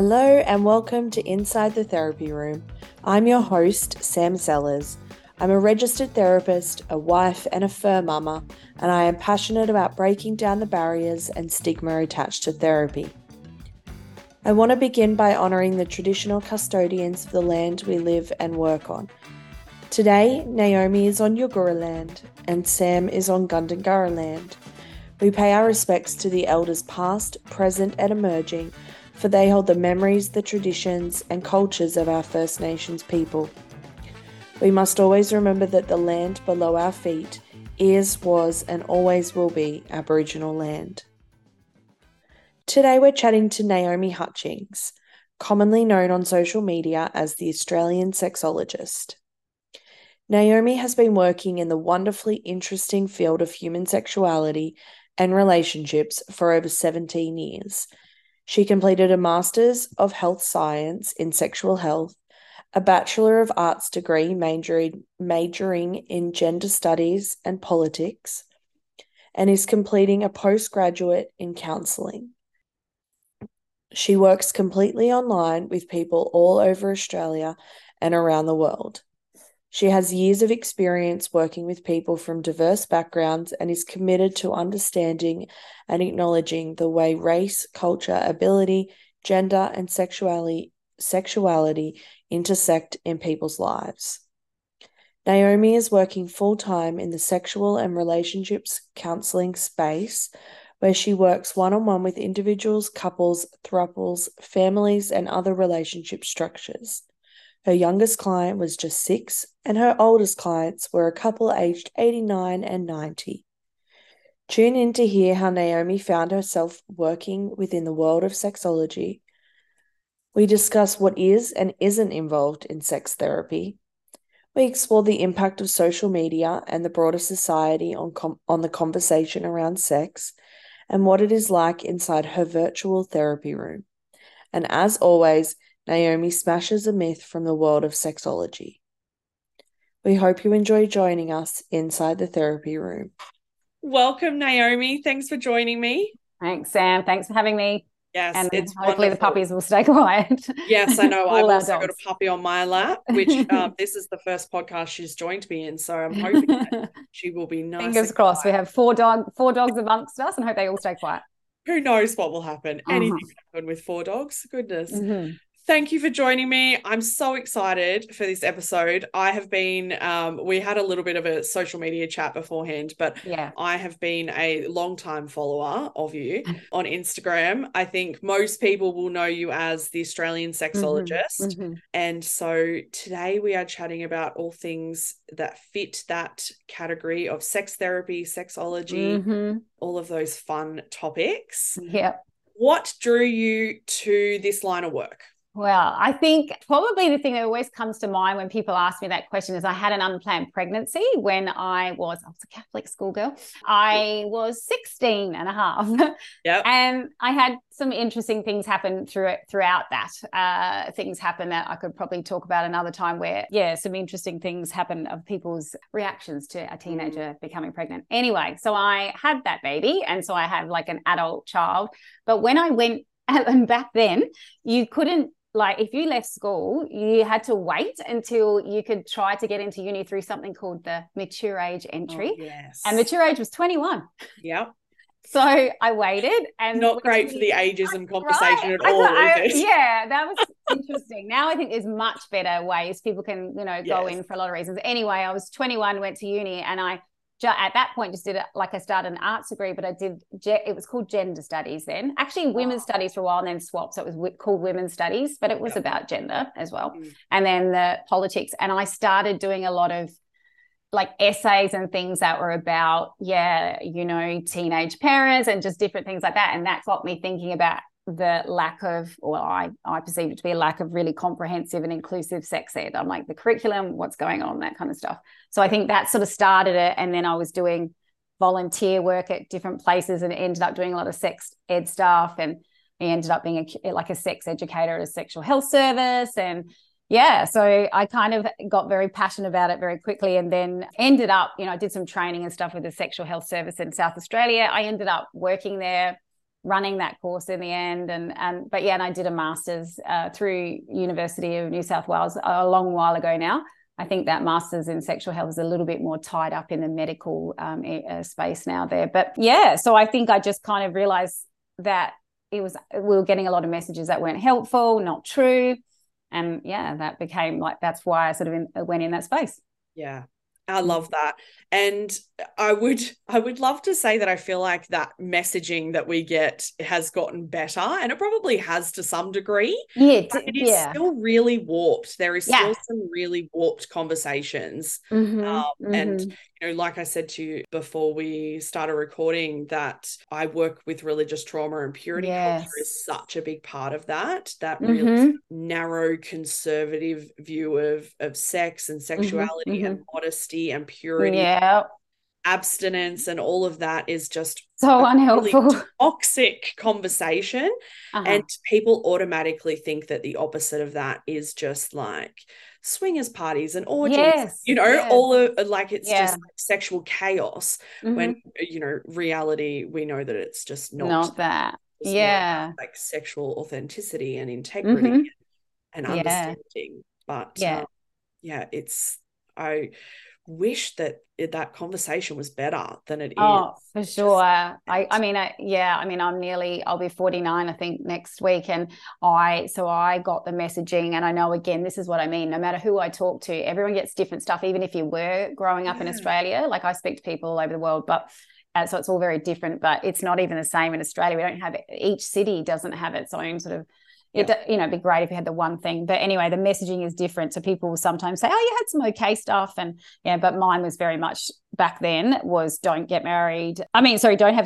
Hello and welcome to Inside the Therapy Room. I'm your host, Sam Sellers. I'm a registered therapist, a wife and a fur mama, and I am passionate about breaking down the barriers and stigma attached to therapy. I want to begin by honouring the traditional custodians of the land we live and work on. Today, Naomi is on Yugura land and Sam is on Gundungurra land. We pay our respects to the elders past, present and emerging, for they hold the memories, the traditions and cultures of our First Nations people. We must always remember that the land below our feet is, was and always will be Aboriginal land. Today we're chatting to Naomi Hutchings, commonly known on social media as the Australian Sexologist. Naomi has been working in the wonderfully interesting field of human sexuality and relationships for over 17 years. She completed a Master's of Health Science in Sexual Health, a Bachelor of Arts degree majoring in Gender Studies and Politics, and is completing a postgraduate in Counselling. She works completely online with people all over Australia and around the world. She has years of experience working with people from diverse backgrounds and is committed to understanding and acknowledging the way race, culture, ability, gender, and sexuality intersect in people's lives. Naomi is working full-time in the sexual and relationships counselling space, where she works one-on-one with individuals, couples, thruples, families, and other relationship structures. Her youngest client was just 6, and her oldest clients were a couple aged 89 and 90. Tune in to hear how Naomi found herself working within the world of sexology. We discuss what is and isn't involved in sex therapy. We explore the impact of social media and the broader society on the conversation around sex and what it is like inside her virtual therapy room. And as always, Naomi smashes a myth from the world of sexology. We hope you enjoy joining us inside the therapy room. Welcome, Naomi. Thanks for joining me. Thanks, Sam. Thanks for having me. Yes, and it's hopefully wonderful. The puppies will stay quiet. Yes, I know. I've also got a puppy on my lap, which this is the first podcast she's joined me in, so I'm hoping that she will be nice. Fingers crossed. Quiet. We have four dogs amongst us, and hope they all stay quiet. Who knows what will happen? Uh-huh. Anything can happen with 4 dogs. Goodness. Mm-hmm. Thank you for joining me. I'm so excited for this episode. I have been, we had a little bit of a social media chat beforehand, but yeah. I have been a long-time follower of you on Instagram. I think most people will know you as the Australian Sexologist. Mm-hmm. Mm-hmm. And so today we are chatting about all things that fit that category of sex therapy, sexology, mm-hmm. all of those fun topics. Yeah. What drew you to this line of work? Well, I think probably the thing that always comes to mind when people ask me that question is I had an unplanned pregnancy when I was a Catholic schoolgirl. I was 16 and a half. Yep. And I had some interesting things happen throughout that. Things happen that I could probably talk about another time where, yeah, some interesting things happen of people's reactions to a teenager becoming pregnant. Anyway, so I had that baby and so I had like an adult child. But when I went, and back then you couldn't, like if you left school, you had to wait until you could try to get into uni through something called the mature age entry. Oh, yes. And mature age was 21. Yeah. So I waited. And not great for the ageism conversation at all. Yeah, that was interesting. Now I think there's much better ways people can, go in for a lot of reasons. Anyway, I was 21, went to uni and at that point just did it, like I started an arts degree, but I did, it was called gender studies then. Actually women's studies for a while and then swapped, so it was called women's studies, but it was about gender as well. Mm. And then the politics. And I started doing a lot of like essays and things that were about, teenage parents and just different things like that. And that got me thinking about the lack of, I perceived it to be a lack of really comprehensive and inclusive sex ed. I'm like the curriculum, what's going on, that kind of stuff. So I think that sort of started it. And then I was doing volunteer work at different places and ended up doing a lot of sex ed stuff. And I ended up being a sex educator at a sexual health service. And yeah, so I kind of got very passionate about it very quickly and then ended up, I did some training and stuff with the sexual health service in South Australia. I ended up working there running that course in the end. And I did a master's through University of New South Wales a long while ago now. I think that master's in sexual health is a little bit more tied up in the medical space now there. But yeah, so I think I just kind of realized that we were getting a lot of messages that weren't helpful, not true. And yeah, that became that's why I sort of went in that space. Yeah. I love that. And I would love to say that I feel like that messaging that we get has gotten better, and it probably has to some degree. Yeah, but it is still really warped. There is still some really warped conversations. Mm-hmm, and, you know, like I said to you before we started recording, that I work with religious trauma, and purity culture is such a big part of that, really narrow conservative view of sex and sexuality and modesty and purity, abstinence, and all of that is just so unhelpful, really toxic conversation. And people automatically think that the opposite of that is just like swingers parties and orgies, all of like it's just like sexual chaos, when, you know, reality, we know that it's just not that. It's more like sexual authenticity and integrity and understanding. But I wish that conversation was better than it is. Oh, for sure. I'm nearly, I'll be 49, I think, next week. And I got the messaging, and I know, again, this is what I mean. No matter who I talk to, everyone gets different stuff, even if you were growing up in Australia. Like, I speak to people all over the world, but so it's all very different, but it's not even the same in Australia. We don't have it. Each city doesn't have its own sort of, it'd be great if you had the one thing, but anyway, the messaging is different. So people will sometimes say, "Oh, you had some okay stuff," but mine was very much back then was don't have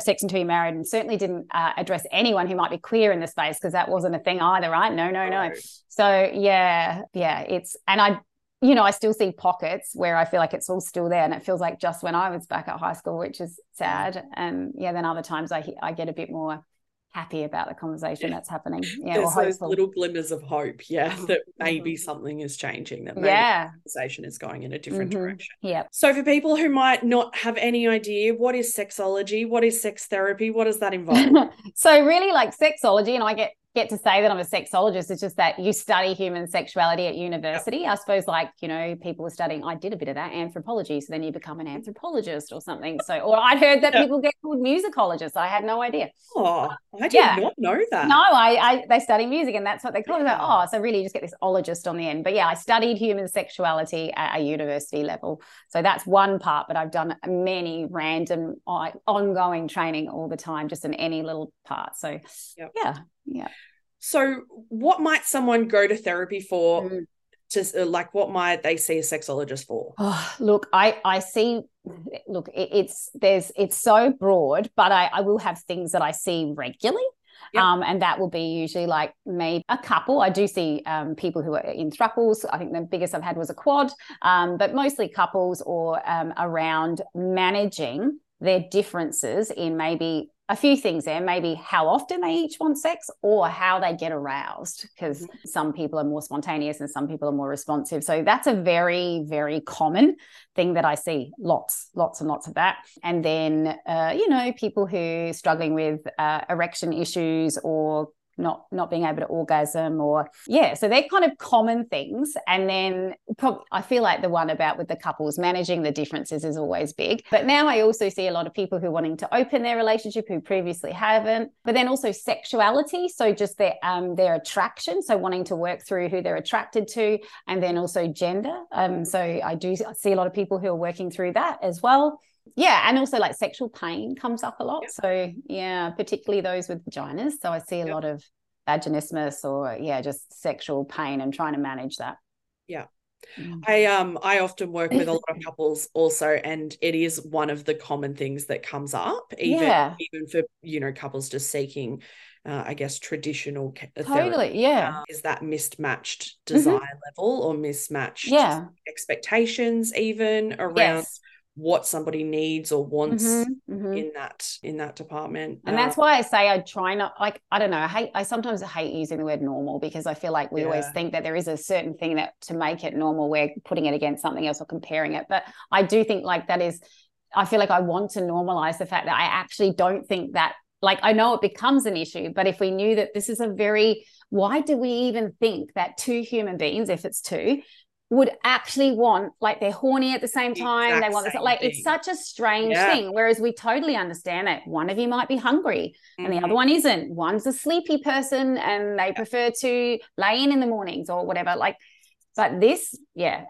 sex until you're married, and certainly didn't address anyone who might be queer in the space, because that wasn't a thing either, right? No. So it's, and I, you know, I still see pockets where I feel like it's all still there, and it feels like just when I was back at high school, which is sad. And then other times I get a bit more happy about the conversation that's happening. Yeah, there's those little glimmers of hope, that maybe something is changing, that maybe the conversation is going in a different direction. Yeah. So for people who might not have any idea, what is sexology? What is sex therapy? What does that involve? So really, like, sexology, and I get to say that I'm a sexologist. It's just that you study human sexuality at university. Yep. I suppose, like, you know, people were studying, I did a bit of that, anthropology. So then you become an anthropologist or something. So, or I'd heard that people get called musicologists. I had no idea. Oh, I did not know that. No, they study music, and that's what they call it. Oh, so really you just get this ologist on the end. But yeah, I studied human sexuality at a university level. So that's one part, but I've done many random ongoing training all the time, just in any little part. So yeah. So what might someone go to therapy for? What might they see a sexologist for? Oh, look, it's so broad, but I will have things that I see regularly. Yep. And that will be usually like maybe a couple. I do see people who are in throuples. I think the biggest I've had was a quad, but mostly couples, or around managing their differences in maybe a few things there, maybe how often they each want sex, or how they get aroused, because some people are more spontaneous and some people are more responsive. So that's a very, very common thing that I see, lots and lots of that. And then, people who are struggling with erection issues, or not being able to orgasm, or so they're kind of common things. And then I feel like the one about with the couples managing the differences is always big. But now I also see a lot of people who are wanting to open their relationship who previously haven't, but then also sexuality, so just their attraction, so wanting to work through who they're attracted to, and then also gender, so I do see a lot of people who are working through that as well. Yeah, and also like sexual pain comes up a lot. Yep. So particularly those with vaginas. So I see a lot of vaginismus, or just sexual pain, and trying to manage that. Yeah. I often work with a lot of couples also, and it is one of the common things that comes up, even for, you know, couples just seeking traditional therapy, totally, is that mismatched desire level, or mismatched expectations even around what somebody needs or wants in that department. And that's why I say I try not, like, I don't know, I sometimes hate using the word normal, because I feel like we always think that there is a certain thing that to make it normal, we're putting it against something else or comparing it. But I do think, like, that is, I feel like I want to normalize the fact that I actually don't think that, Like, I know it becomes an issue, but if we knew that this is a very, why do we even think that two human beings, if it's two, would actually want, like, they're horny at the same time, they want this, like, it's such a strange thing, whereas we totally understand that one of you might be hungry and the other one isn't, one's a sleepy person and they prefer to lay in the mornings or whatever, like, but this,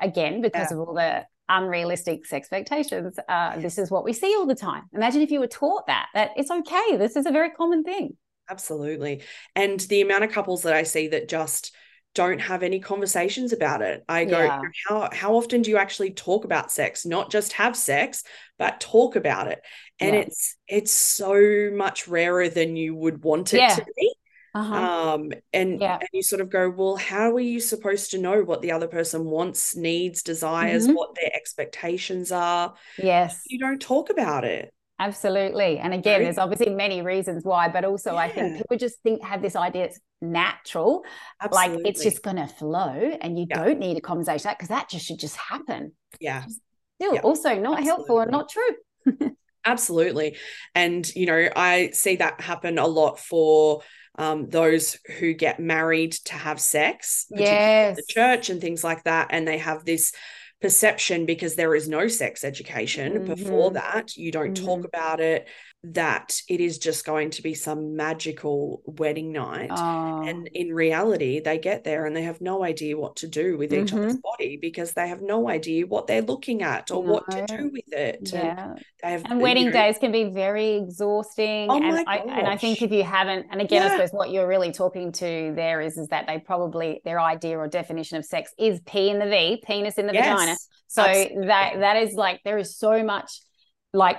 again, because of all the unrealistic expectations, this is what we see all the time. Imagine if you were taught that it's okay, this is a very common thing. Absolutely. And the amount of couples that I see that just don't have any conversations about it. I go, how often do you actually talk about sex? Not just have sex, but talk about it. And it's so much rarer than you would want it to be. And you sort of go, well, how are you supposed to know what the other person wants, needs, desires, what their expectations are? Yes. You don't talk about it. Absolutely. And again, there's obviously many reasons why, but also I think people just have this idea it's natural. Absolutely. Like, it's just going to flow and you don't need a conversation because that just should just happen. Yeah. Still also not helpful and not true. Absolutely. And, you know, I see that happen a lot for those who get married to have sex, particularly in the church and things like that. And they have this perception, because there is no sex education before that, you don't talk about it, that it is just going to be some magical wedding night. And in reality, they get there and they have no idea what to do with each other's body, because they have no idea what they're looking at or what to do with it. And they have, and wedding days can be very exhausting. I think if you haven't, and again, I suppose what you're really talking to there is that they probably, their idea or definition of sex is P in the V, penis in the vagina. So absolutely. that is, like, there is so much, like,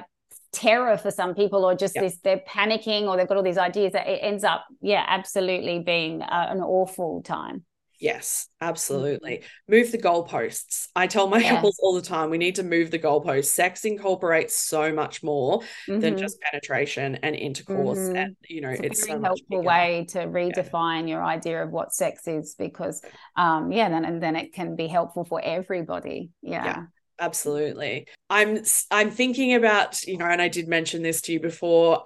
terror for some people, or just this, they're panicking, or they've got all these ideas that it ends up absolutely being an awful time. Yes, absolutely. Move the goalposts. I tell my couples all the time, we need to move the goalposts. Sex incorporates so much more than just penetration and intercourse. And, you know, it's a very helpful way to redefine your idea of what sex is, because then it can be helpful for everybody. Absolutely. I'm thinking about, you know, and I did mention this to you before,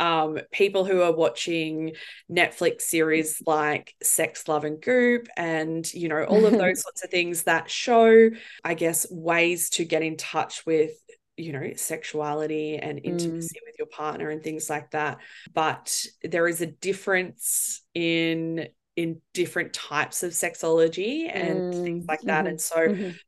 people who are watching Netflix series like Sex, Love and Goop and, you know, all of those sorts of things that show, I guess, ways to get in touch with, you know, sexuality and intimacy with your partner and things like that. But there is a difference in different types of sexology and things like that. And so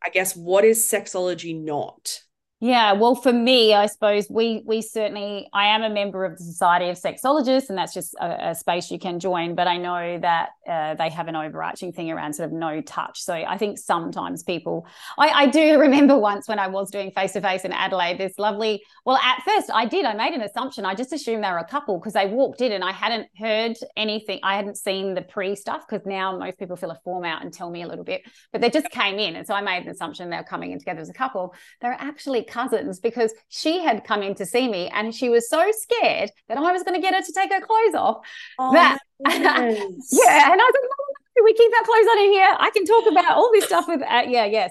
I guess, what is sexology not? Yeah, well, for me, I suppose we certainly, I am a member of the Society of Sexologists, and that's just a space you can join. But I know that they have an overarching thing around sort of no touch. So I think sometimes people, I do remember once when I was doing face-to-face in Adelaide, this lovely, well, at first I made an assumption. I just assumed they were a couple because they walked in and I hadn't heard anything. I hadn't seen the pre-stuff, because now most people fill a form out and tell me a little bit. But they just came in, and so I made an assumption they were coming in together as a couple. They're actually cousins, because she had come in to see me and she was so scared that I was going to get her to take her clothes off. And I was like, no, we keep our clothes on in here. I can talk about all this stuff with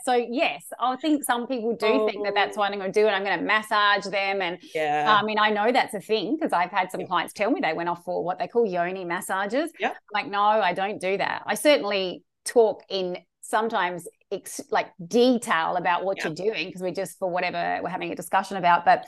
So yes, I think some people do think that's what I'm going to do, and I'm going to massage them. And I mean, I know that's a thing, because I've had some clients tell me they went off for what they call yoni massages. I'm like, no, I don't do that. I certainly talk in sometimes detail about what you're doing, because we just, for whatever we're having a discussion about, but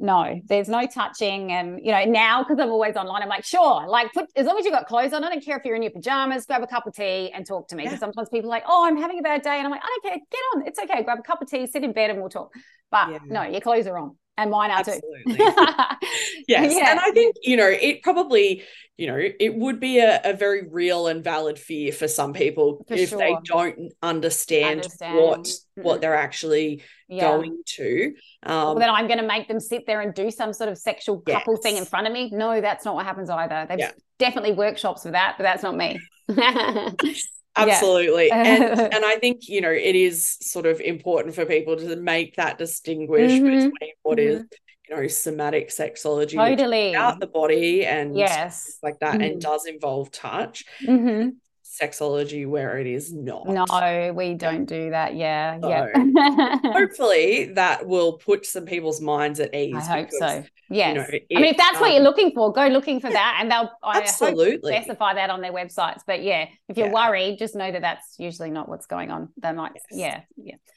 no, there's no touching. And, you know, now, because I'm always online, I'm like, sure, like, put, as long as you've got clothes on, I don't care if you're in your pajamas, grab a cup of tea and talk to me. Because sometimes people are like, oh, I'm having a bad day, and I'm like, I don't care, get on, it's okay, grab a cup of tea, sit in bed and we'll talk. But no, your clothes are on. And mine are absolutely too. And I think, you know, it probably, you know, it would be a very real and valid fear for some people for if they don't understand. what they're actually going to. Well, then I'm going to make them sit there and do some sort of sexual couple thing in front of me. No, that's not what happens either. There's definitely workshops for that, but that's not me. Absolutely. And I think, you know, it is sort of important for people to make that distinguish between what is, you know, somatic sexology without the body and like that, and does involve touch. sexology where it is not. No, we don't do that. Yeah. So yeah. Hopefully that will put some people's minds at ease. I hope so. Yes. You know, I mean, if that's what you're looking for, go looking for that, and they'll absolutely specify that on their websites. But yeah, if you're worried, just know that that's usually not what's going on. They might, yeah.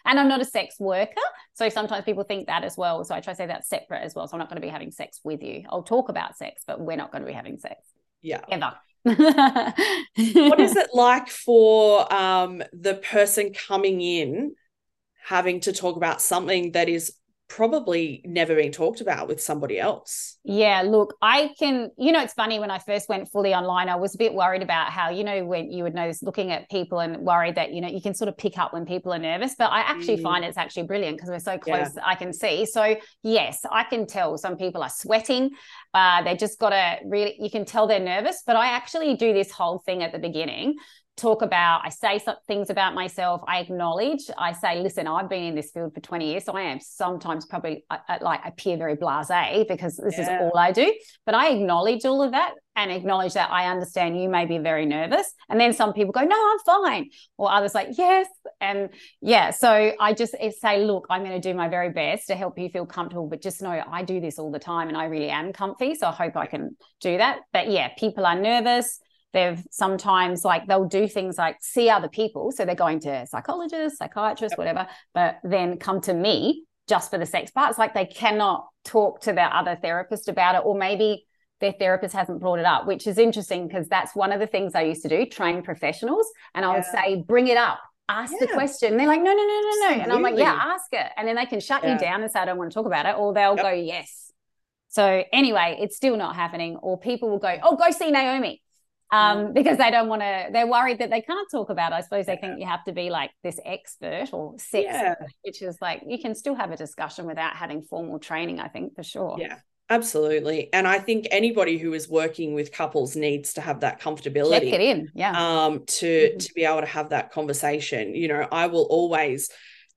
And I'm not a sex worker, so sometimes people think that as well. So I try to say that's separate as well. So I'm not going to be having sex with you. I'll talk about sex, but we're not going to be having sex. Yeah. Ever. What is it like for the person coming in having to talk about something that is probably never been talked about with somebody else? Yeah, look, I can, you know, it's funny, when I first went fully online, I was a bit worried about how, you know, when you would notice looking at people and worried that, you know, you can sort of pick up when people are nervous, but I actually find it's actually brilliant because we're so close that I can see. So yes, I can tell some people are sweating. They just got to really, you can tell they're nervous, but I actually do this whole thing at the beginning. Talk about, I say some things about myself, I acknowledge, I say, listen, I've been in this field for 20 years, so I am sometimes probably like appear very blasé because this is all I do, but I acknowledge all of that and acknowledge that I understand you may be very nervous. And then some people go, no, I'm fine. Or others like, yes. And yeah, so I just say, look, I'm going to do my very best to help you feel comfortable, but just know I do this all the time and I really am comfy, so I hope I can do that. But yeah, people are nervous. They've sometimes, like, they'll do things like see other people. So they're going to psychologists, psychiatrists, whatever, but then come to me just for the sex part. It's like they cannot talk to their other therapist about it, or maybe their therapist hasn't brought it up, which is interesting because that's one of the things I used to do, train professionals. And I would say, bring it up, ask the question. They're like, no. Absolutely. And I'm like, yeah, ask it. And then they can shut you down and say, I don't want to talk about it. Or they'll go, yes. So anyway, it's still not happening. Or people will go, oh, go see Naomi. Because they don't want to, they're worried that they can't talk about it. I suppose they think you have to be like this expert or sex, which is like, you can still have a discussion without having formal training, I think, for sure. Yeah, absolutely. And I think anybody who is working with couples needs to have that comfortability. Check it in, to be able to have that conversation. You know, I will always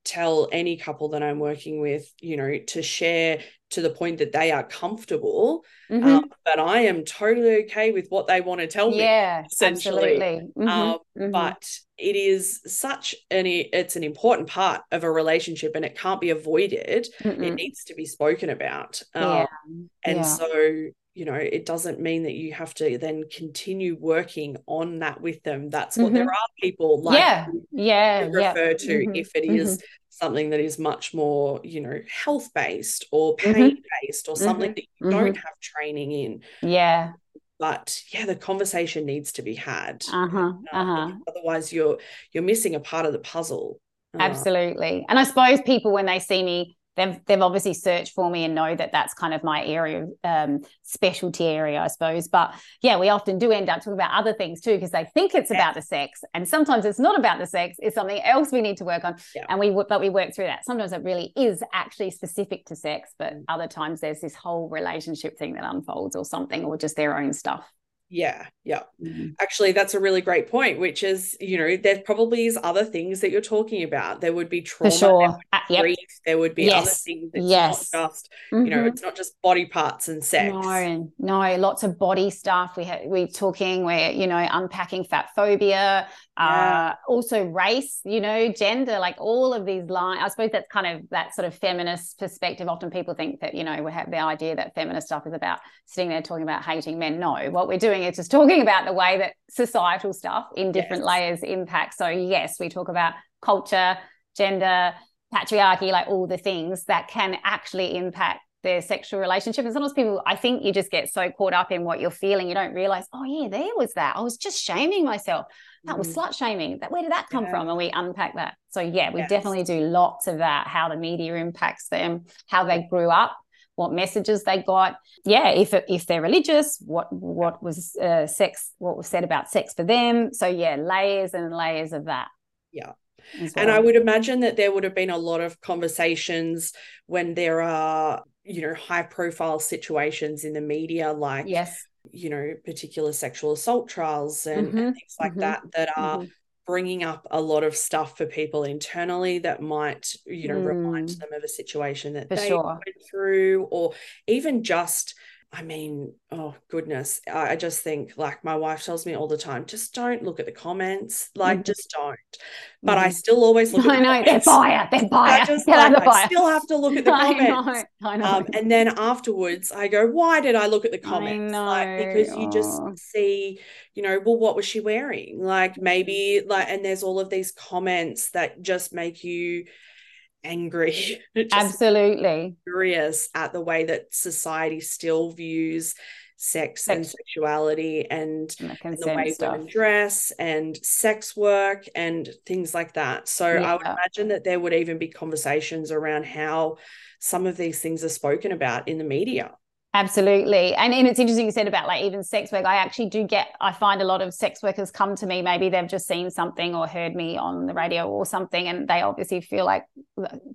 tell any couple that I'm working with, you know, to share to the point that they are comfortable, but I am totally okay with what they want to tell me, essentially. Mm-hmm. But it is such it's an important part of a relationship and it can't be avoided. It needs to be spoken about. So, you know, it doesn't mean that you have to then continue working on that with them. That's what there are people like to refer to if it is something that is much more, you know, health-based or pain-based or something that you don't have training in. Yeah. But yeah, the conversation needs to be had. Otherwise you're missing a part of the puzzle. Absolutely. And I suppose people, when they see me, they've obviously searched for me and know that that's kind of my area, specialty area, I suppose. But yeah, we often do end up talking about other things too, because they think it's about the sex, and sometimes it's not about the sex, it's something else we need to work on. And we work through that. Sometimes it really is actually specific to sex, but other times there's this whole relationship thing that unfolds or something, or just their own stuff. Yeah. Mm-hmm. Actually, that's a really great point, which is, you know, there probably is other things that you're talking about. There would be trauma, there would be other things. That's not just, you know, it's not just body parts and sex. No, lots of body stuff. We're you know, unpacking fat phobia, also race, you know, gender, like all of these lines. I suppose that's kind of that sort of feminist perspective. Often people think that, you know, we have the idea that feminist stuff is about sitting there talking about hating men. No, what we're doing is just talking about the way that societal stuff in different layers impacts. So yes, we talk about culture, gender, patriarchy, like all the things that can actually impact their sexual relationship. And sometimes people, I think you just get so caught up in what you're feeling, you don't realize, oh yeah, there was that, I was just shaming myself, that was slut shaming, that, where did that come from? And we unpack that. So yeah, we definitely do lots of that, how the media impacts them, how they grew up, what messages they got. Yeah, if they're religious, what was sex, what was said about sex for them. So yeah, layers and layers of that. Yeah. Well. And I would imagine that there would have been a lot of conversations when there are, you know, high profile situations in the media, like, you know, particular sexual assault trials and things like that are bringing up a lot of stuff for people internally that might, you know, remind them of a situation that they went through, or even just I mean, oh goodness, I just think, like, my wife tells me all the time, just don't look at the comments, like, just don't. But I still always look. At the comments. They're biased. I still have to look at the comments. I know. And then afterwards, I go, why did I look at the comments? Like, because you just see, you know, well, what was she wearing? Like, maybe, like, and there's all of these comments that just make you angry. Absolutely curious at the way that society still views sex and sexuality and the way women dress and sex work and things like that. So I would imagine that there would even be conversations around how some of these things are spoken about in the media. Absolutely. And it's interesting you said about, like, even sex work. I find a lot of sex workers come to me, maybe they've just seen something or heard me on the radio or something, and they obviously feel like,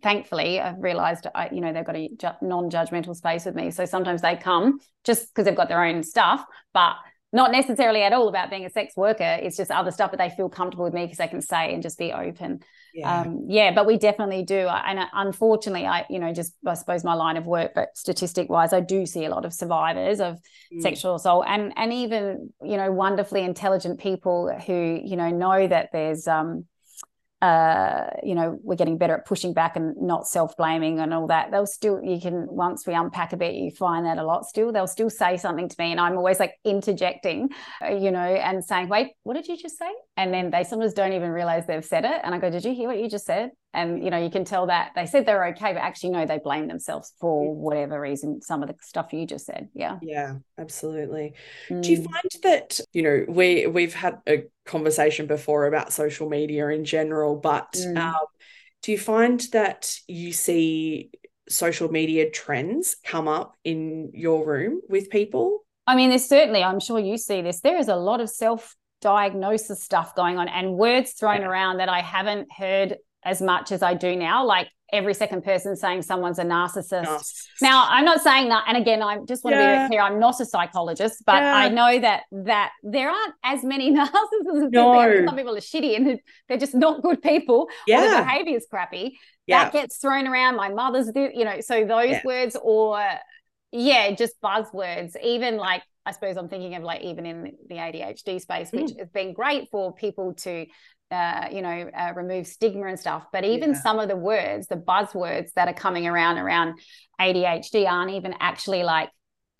thankfully, I've realised, you know, they've got a non-judgmental space with me. So sometimes they come just because they've got their own stuff, but not necessarily at all about being a sex worker. It's just other stuff, but they feel comfortable with me because they can say and just be open. But we definitely do. And unfortunately, I suppose my line of work, but statistic wise, I do see a lot of survivors of sexual assault and even, you know, wonderfully intelligent people who, you know that there's, we're getting better at pushing back and not self-blaming and all that. They'll still, you can, once we unpack a bit, you find that a lot still, they'll still say something to me and I'm always like interjecting, you know, and saying, wait, what did you just say? And then they sometimes don't even realize they've said it. And I go, did you hear what you just said? And, you know, you can tell that they said they're okay, but actually, no, they blame themselves for whatever reason, some of the stuff you just said. Yeah. Yeah, absolutely. Do you find that, you know, we've had a conversation before about social media in general, but do you find that you see social media trends come up in your room with people? I mean, there's certainly, I'm sure you see this, there is a lot of self-diagnosis stuff going on and words thrown around that I haven't heard as much as I do now, like every second person saying someone's a narcissist. Now, I'm not saying that, and again, I just want to be clear, I'm not a psychologist, but I know that there aren't as many narcissists. No. Some people are shitty and they're just not good people. Yeah. Or their behaviour is crappy. Yeah. That gets thrown around. My mother's, you know, so those words or, just buzzwords, even like, I suppose I'm thinking of like even in the ADHD space, which has been great for people to, remove stigma and stuff. But even some of the words, the buzzwords that are coming around ADHD aren't even actually like,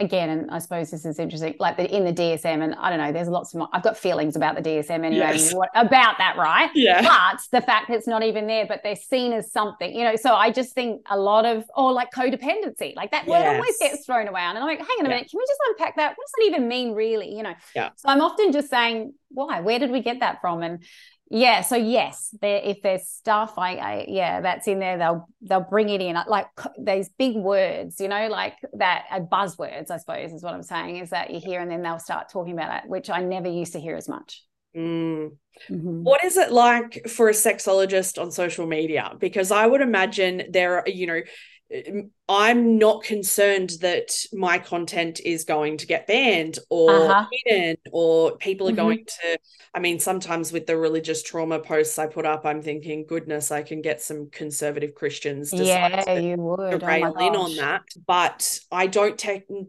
again, and I suppose this is interesting, like in the DSM, and I don't know, there's lots of, I've got feelings about the DSM anyway, about that, right? Yeah. But the fact that it's not even there, but they're seen as something, you know, so I just think a lot of, like codependency, like that word always gets thrown around. And I'm like, hang on a minute, can we just unpack that? What does that even mean really, you know? Yeah. So I'm often just saying, why? Where did we get that from? And so yes, if there's stuff, I that's in there, they'll bring it in, like these big words, you know, like that are buzzwords, I suppose is what I'm saying, is that you hear and then they'll start talking about it, which I never used to hear as much. What is it like for a sexologist on social media? Because I would imagine there are, you know, I'm not concerned that my content is going to get banned or hidden or people are going to, I mean, sometimes with the religious trauma posts I put up, I'm thinking, goodness, I can get some conservative Christians to rail in on that. But I don't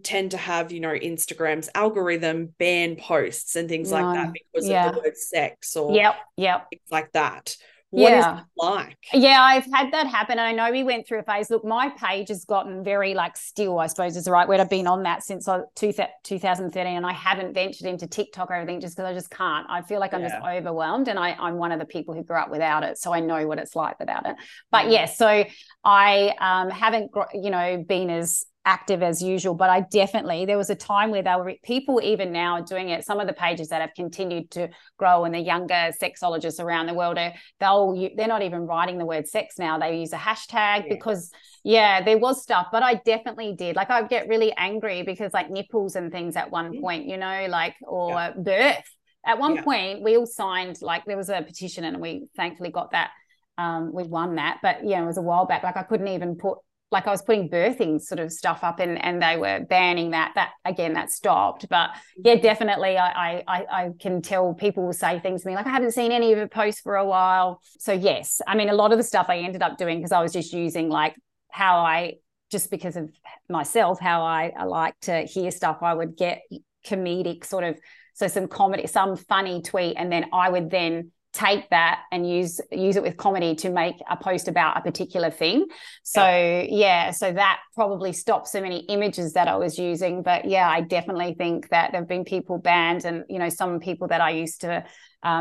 tend to have, you know, Instagram's algorithm ban posts and things like that because of the word sex or things like that. What is it like? Yeah, I've had that happen. And I know we went through a phase. Look, my page has gotten very like still, I suppose is the right word. I've been on that since 2013 and I haven't ventured into TikTok or everything just because I just can't. I feel like I'm just overwhelmed and I'm one of the people who grew up without it. So I know what it's like without it. But so I haven't, you know, been as active as usual, but I definitely, there was a time where there were people even now doing it. Some of the pages that have continued to grow and the younger sexologists around the world they're not even writing the word sex now. They use a hashtag because there was stuff, but I definitely did. Like I would get really angry because like nipples and things at one point, you know, like, or birth. At one point we all signed, like there was a petition and we thankfully got that. We won that, but it was a while back. Like I couldn't even put, like I was putting birthing sort of stuff up and they were banning that again, that stopped. But definitely I can tell people will say things to me like, I haven't seen any of your posts for a while. So yes, I mean, a lot of the stuff I ended up doing because I was just using like how I just because of myself, how I like to hear stuff, I would get comedic sort of, so some comedy, some funny tweet, and then I would then take that and use it with comedy to make a post about a particular thing. So yeah, so that probably stopped so many images that I was using. But yeah, I definitely think that there have been people banned, and you know, some people that I used to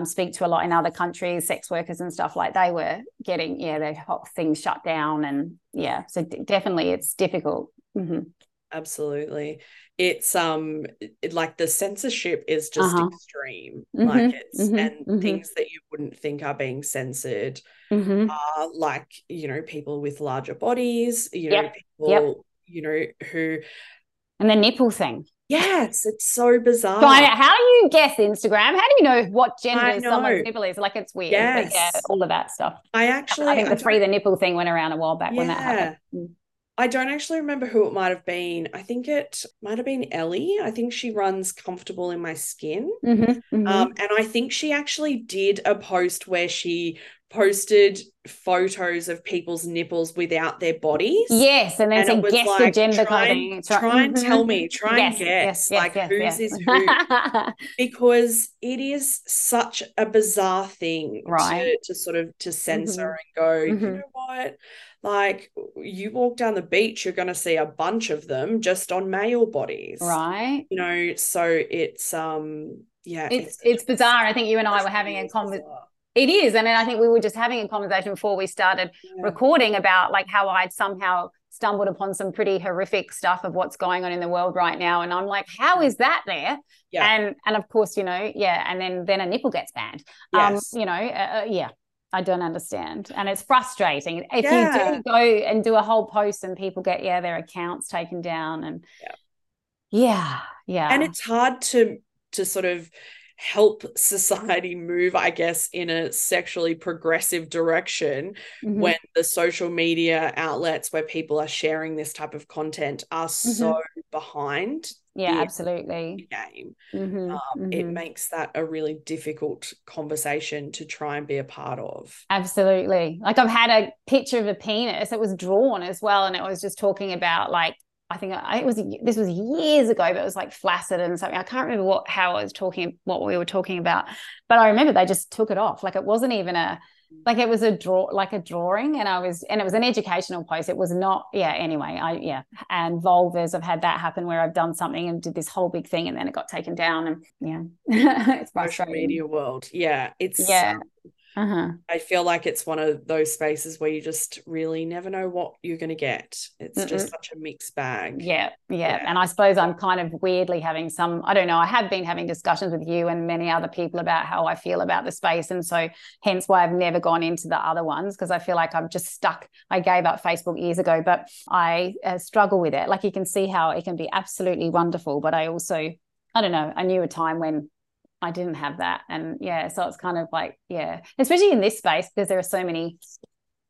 speak to a lot in other countries, sex workers and stuff, like they were getting their things shut down. And yeah, so definitely it's difficult. Mm-hmm. Absolutely. It's like the censorship is just extreme. Mm-hmm. Like it's things that you wouldn't think are being censored are like, you know, people with larger bodies, you know, people, you know, who, and the nipple thing. Yes, it's so bizarre. So how do you guess Instagram? How do you know what gender someone's nipple is? Like it's weird. Yes. But yeah, all of that stuff. I think the free the nipple thing went around a while back when that happened. I don't actually remember who it might have been. I think it might have been Ellie. I think she runs Comfortable in My Skin. And I think she actually did a post where she posted photos of people's nipples without their bodies. Yes, and then said, guess the gender kind of thing. Try and tell me, and guess, who's is who. Because it is such a bizarre thing to sort of to censor and go, you know what, like you walk down the beach, you're going to see a bunch of them just on male bodies. Right. You know, so it's, yeah. It's bizarre. I think you and I were having a conversation. It is. And then I think we were just having a conversation before we started recording about like how I'd somehow stumbled upon some pretty horrific stuff of what's going on in the world right now. And I'm like, how is that there? Yeah. And of course, you know, and then a nipple gets banned. Yes. You know, I don't understand. And it's frustrating. If you do go and do a whole post and people get, their accounts taken down and And it's hard to sort of help society move, I guess, in a sexually progressive direction when the social media outlets where people are sharing this type of content are so behind absolutely game. It makes that a really difficult conversation to try and be a part of. Absolutely. Like I've had a picture of a penis, it was drawn as well, and it was just talking about like, I think it was, this was years ago, but it was like flaccid and something. I can't remember what we were talking about, but I remember they just took it off. Like it wasn't even it was a drawing, and it was an educational post. It was not, anyway, and vulvas, I've had that happen where I've done something and did this whole big thing and then it got taken down and it's frustrating. Social media world. Yeah. It's, I feel like it's one of those spaces where you just really never know what you're going to get. It's just such a mixed bag. Yeah. And I suppose I'm kind of weirdly having some, I don't know, I have been having discussions with you and many other people about how I feel about the space. And so hence why I've never gone into the other ones, because I feel like I'm just stuck. I gave up Facebook years ago, but I struggle with it. Like you can see how it can be absolutely wonderful. But I also, I don't know, I knew a time when I didn't have that. And so it's kind of like, especially in this space, because there are so many,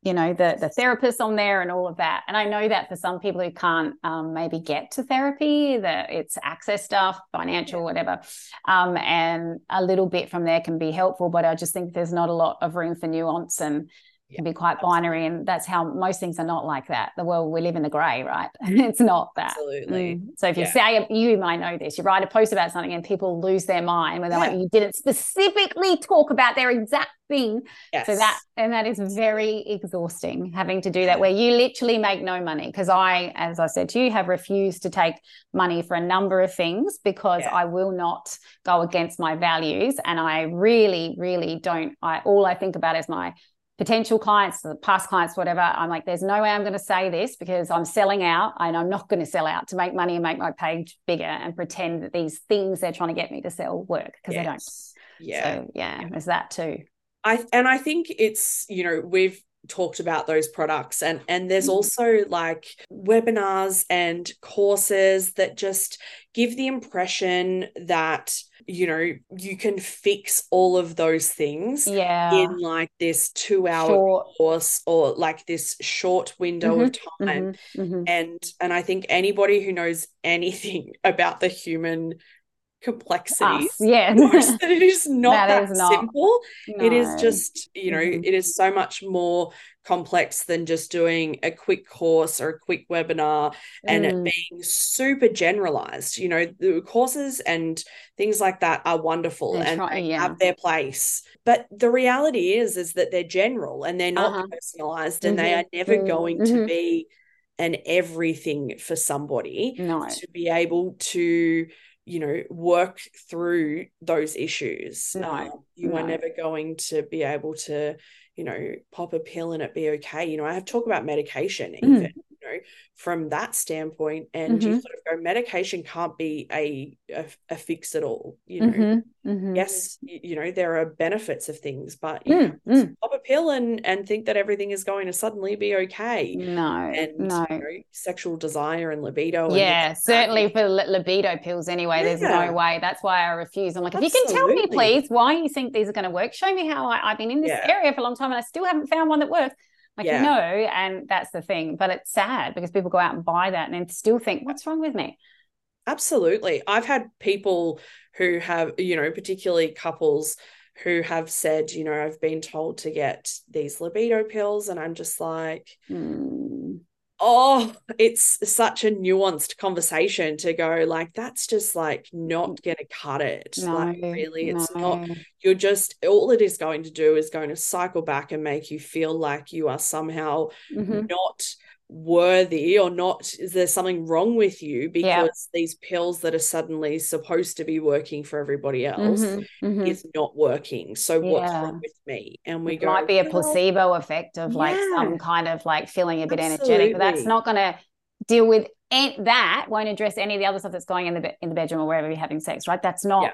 you know, the therapists on there and all of that. And I know that for some people who can't maybe get to therapy, that it's access stuff, financial, whatever. And a little bit from there can be helpful, but I just think there's not a lot of room for nuance and can be quite binary. And that's how most things are not like that. The world we live in, the grey, right? It's not that. Absolutely. So if you say, you might know this, you write a post about something and people lose their mind when they're like, you didn't specifically talk about their exact thing. Yes. So that is very exhausting, having to do that where you literally make no money. Because I, as I said to you, have refused to take money for a number of things because I will not go against my values. And I really, really don't. All I think about is my potential clients, the past clients, whatever. I'm like, there's no way I'm going to say this because I'm selling out, and I'm not going to sell out to make money and make my page bigger and pretend that these things they're trying to get me to sell work, because they don't. So there's that too. I think it's, you know, we've talked about those products and there's also like webinars and courses that just give the impression that, you know, you can fix all of those things in like this 2-hour course or like this short window of time. And I think anybody who knows anything about the human complexities. Yes. It is not that is not simple. No. It is just, you know, it is so much more complex than just doing a quick course or a quick webinar and it being super generalized. You know, the courses and things like that are wonderful and have their place. But the reality is that they're general and they're not personalized and they are never going to be an everything for somebody to be able to, you know, work through those issues. You are never going to be able to, you know, pop a pill and it be okay. You know, I have talk about medication even, you know, from that standpoint, and you sort of go, medication can't be a fix at all. You know, yes, you know, there are benefits of things, but you know, pop a pill and think that everything is going to suddenly be okay. No. You know, sexual desire and libido. Yeah, and certainly for libido pills anyway, there's no way. That's why I refuse. I'm like, if you can tell me, please, why you think these are going to work, show me how I've been in this area for a long time and I still haven't found one that works. Like, no, and that's the thing. But it's sad because people go out and buy that and then still think, what's wrong with me? Absolutely. I've had people who have, you know, particularly couples who have said, you know, I've been told to get these libido pills, and I'm just like, oh, it's such a nuanced conversation to go like, that's just like not going to cut it. Like, really, it's not. You're just, all it is going to do is going to cycle back and make you feel like you are somehow not worthy or not, is there something wrong with you because these pills that are suddenly supposed to be working for everybody else is not working. So what's wrong with me? And we go, might be a placebo effect of like some kind of like feeling a bit energetic, but that's not going to deal with it. That won't address any of the other stuff that's going in the bedroom or wherever you're having sex, right? That's not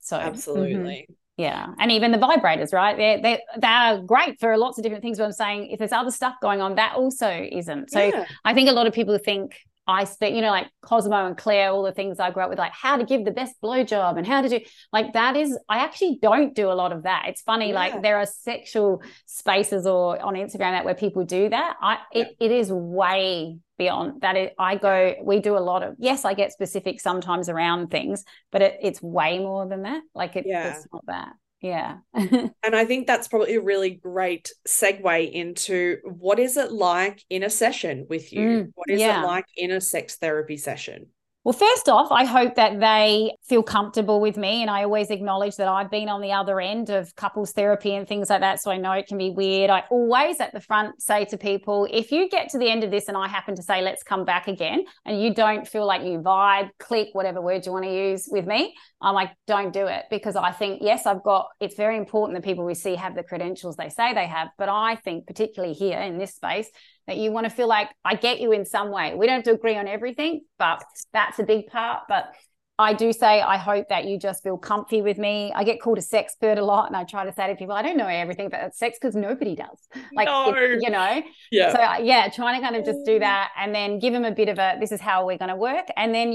so absolutely yeah. And even the vibrators, right? They are great for lots of different things, but I'm saying if there's other stuff going on, that also isn't. So I think a lot of people think I speak, you know, like Cosmo and Claire, all the things I grew up with, like how to give the best blowjob and how to do, like that is, I actually don't do a lot of that. It's funny, like there are sexual spaces or on Instagram that where people do that. It is way beyond that. We do a lot of, yes, I get specific sometimes around things, but it's way more than that. Like it's not that. Yeah. And I think that's probably a really great segue into what is it like in a session with you? What is it like in a sex therapy session? Well, first off, I hope that they feel comfortable with me, and I always acknowledge that I've been on the other end of couples therapy and things like that, so I know it can be weird. I always at the front say to people, if you get to the end of this and I happen to say, let's come back again, and you don't feel like you vibe, click, whatever word you want to use with me, I'm like, don't do it, because I think, yes, it's very important that people we see have the credentials they say they have, but I think particularly here in this space, that you want to feel like I get you in some way. We don't have to agree on everything, but that's a big part. But I do say, I hope that you just feel comfy with me. I get called a sexpert a lot, and I try to say to people, I don't know everything about sex because nobody does. Like, you know, so trying to kind of just do that and then give them a bit of this is how we're going to work. And then,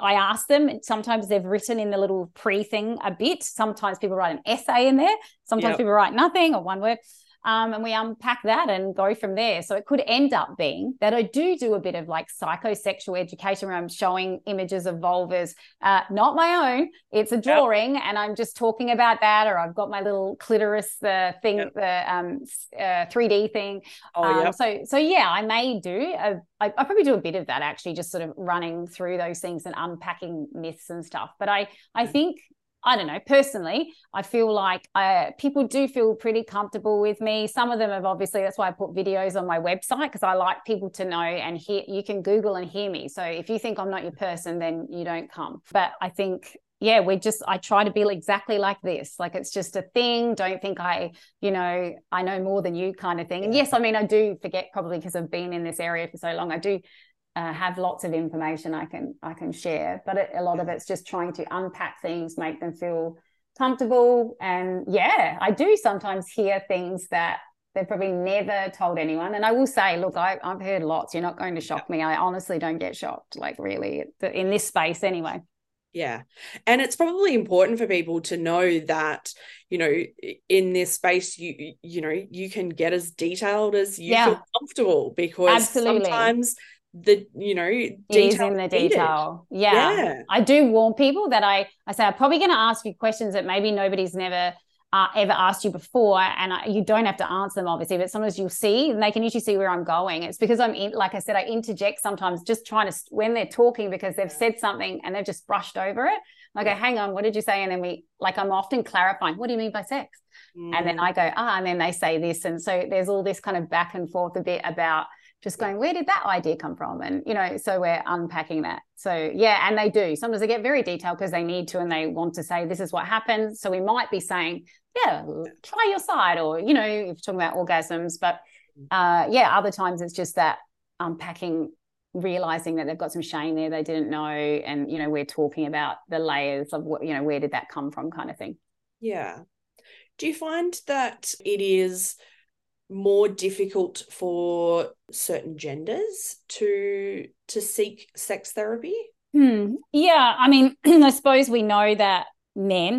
I ask them, sometimes they've written in the little pre-thing a bit. Sometimes people write an essay in there. Sometimes people write nothing or one word. And we unpack that and go from there. So it could end up being that I do a bit of like psychosexual education where I'm showing images of vulvas, not my own. It's a drawing and I'm just talking about that, or I've got my little clitoris thing, the 3D thing. I may do I probably do a bit of that actually, just sort of running through those things and unpacking myths and stuff. But I think, I don't know, personally, I feel like people do feel pretty comfortable with me. Some of them have obviously, that's why I put videos on my website, because I like people to know and hear. You can Google and hear me. So if you think I'm not your person, then you don't come. But I think, I try to be exactly like this. Like, it's just a thing. Don't think I know more than you kind of thing. And yes, I mean, I do forget probably because I've been in this area for so long. I do have lots of information I can share, but a lot of it's just trying to unpack things, make them feel comfortable. And I do sometimes hear things that they've probably never told anyone. And I will say, look, I've heard lots. You're not going to shock me. I honestly don't get shocked, like really, in this space anyway. Yeah. And it's probably important for people to know that, you know, in this space, you know, you can get as detailed as you feel comfortable, because sometimes the, you know, detail. The detail. Yeah. I do warn people that I say, I'm probably going to ask you questions that maybe nobody's ever asked you before, and you don't have to answer them, obviously, but sometimes you'll see, and they can usually see where I'm going. It's because like I said, I interject sometimes, just trying to, when they're talking, because they've said something and they've just brushed over it. I go, hang on, what did you say? And then I'm often clarifying, what do you mean by sex? And then I go, and then they say this. And so there's all this kind of back and forth a bit about just going, where did that idea come from? And, you know, so we're unpacking that. So, yeah, and they do. Sometimes they get very detailed because they need to, and they want to say, this is what happened. So we might be saying, yeah, try your side, or, you know, if you're talking about orgasms. But, other times it's just that unpacking, realizing that they've got some shame there they didn't know. And, you know, we're talking about the layers of what, you know, where did that come from kind of thing. Yeah. Do you find that it is more difficult for certain genders to seek sex therapy? Yeah, I mean, I suppose we know that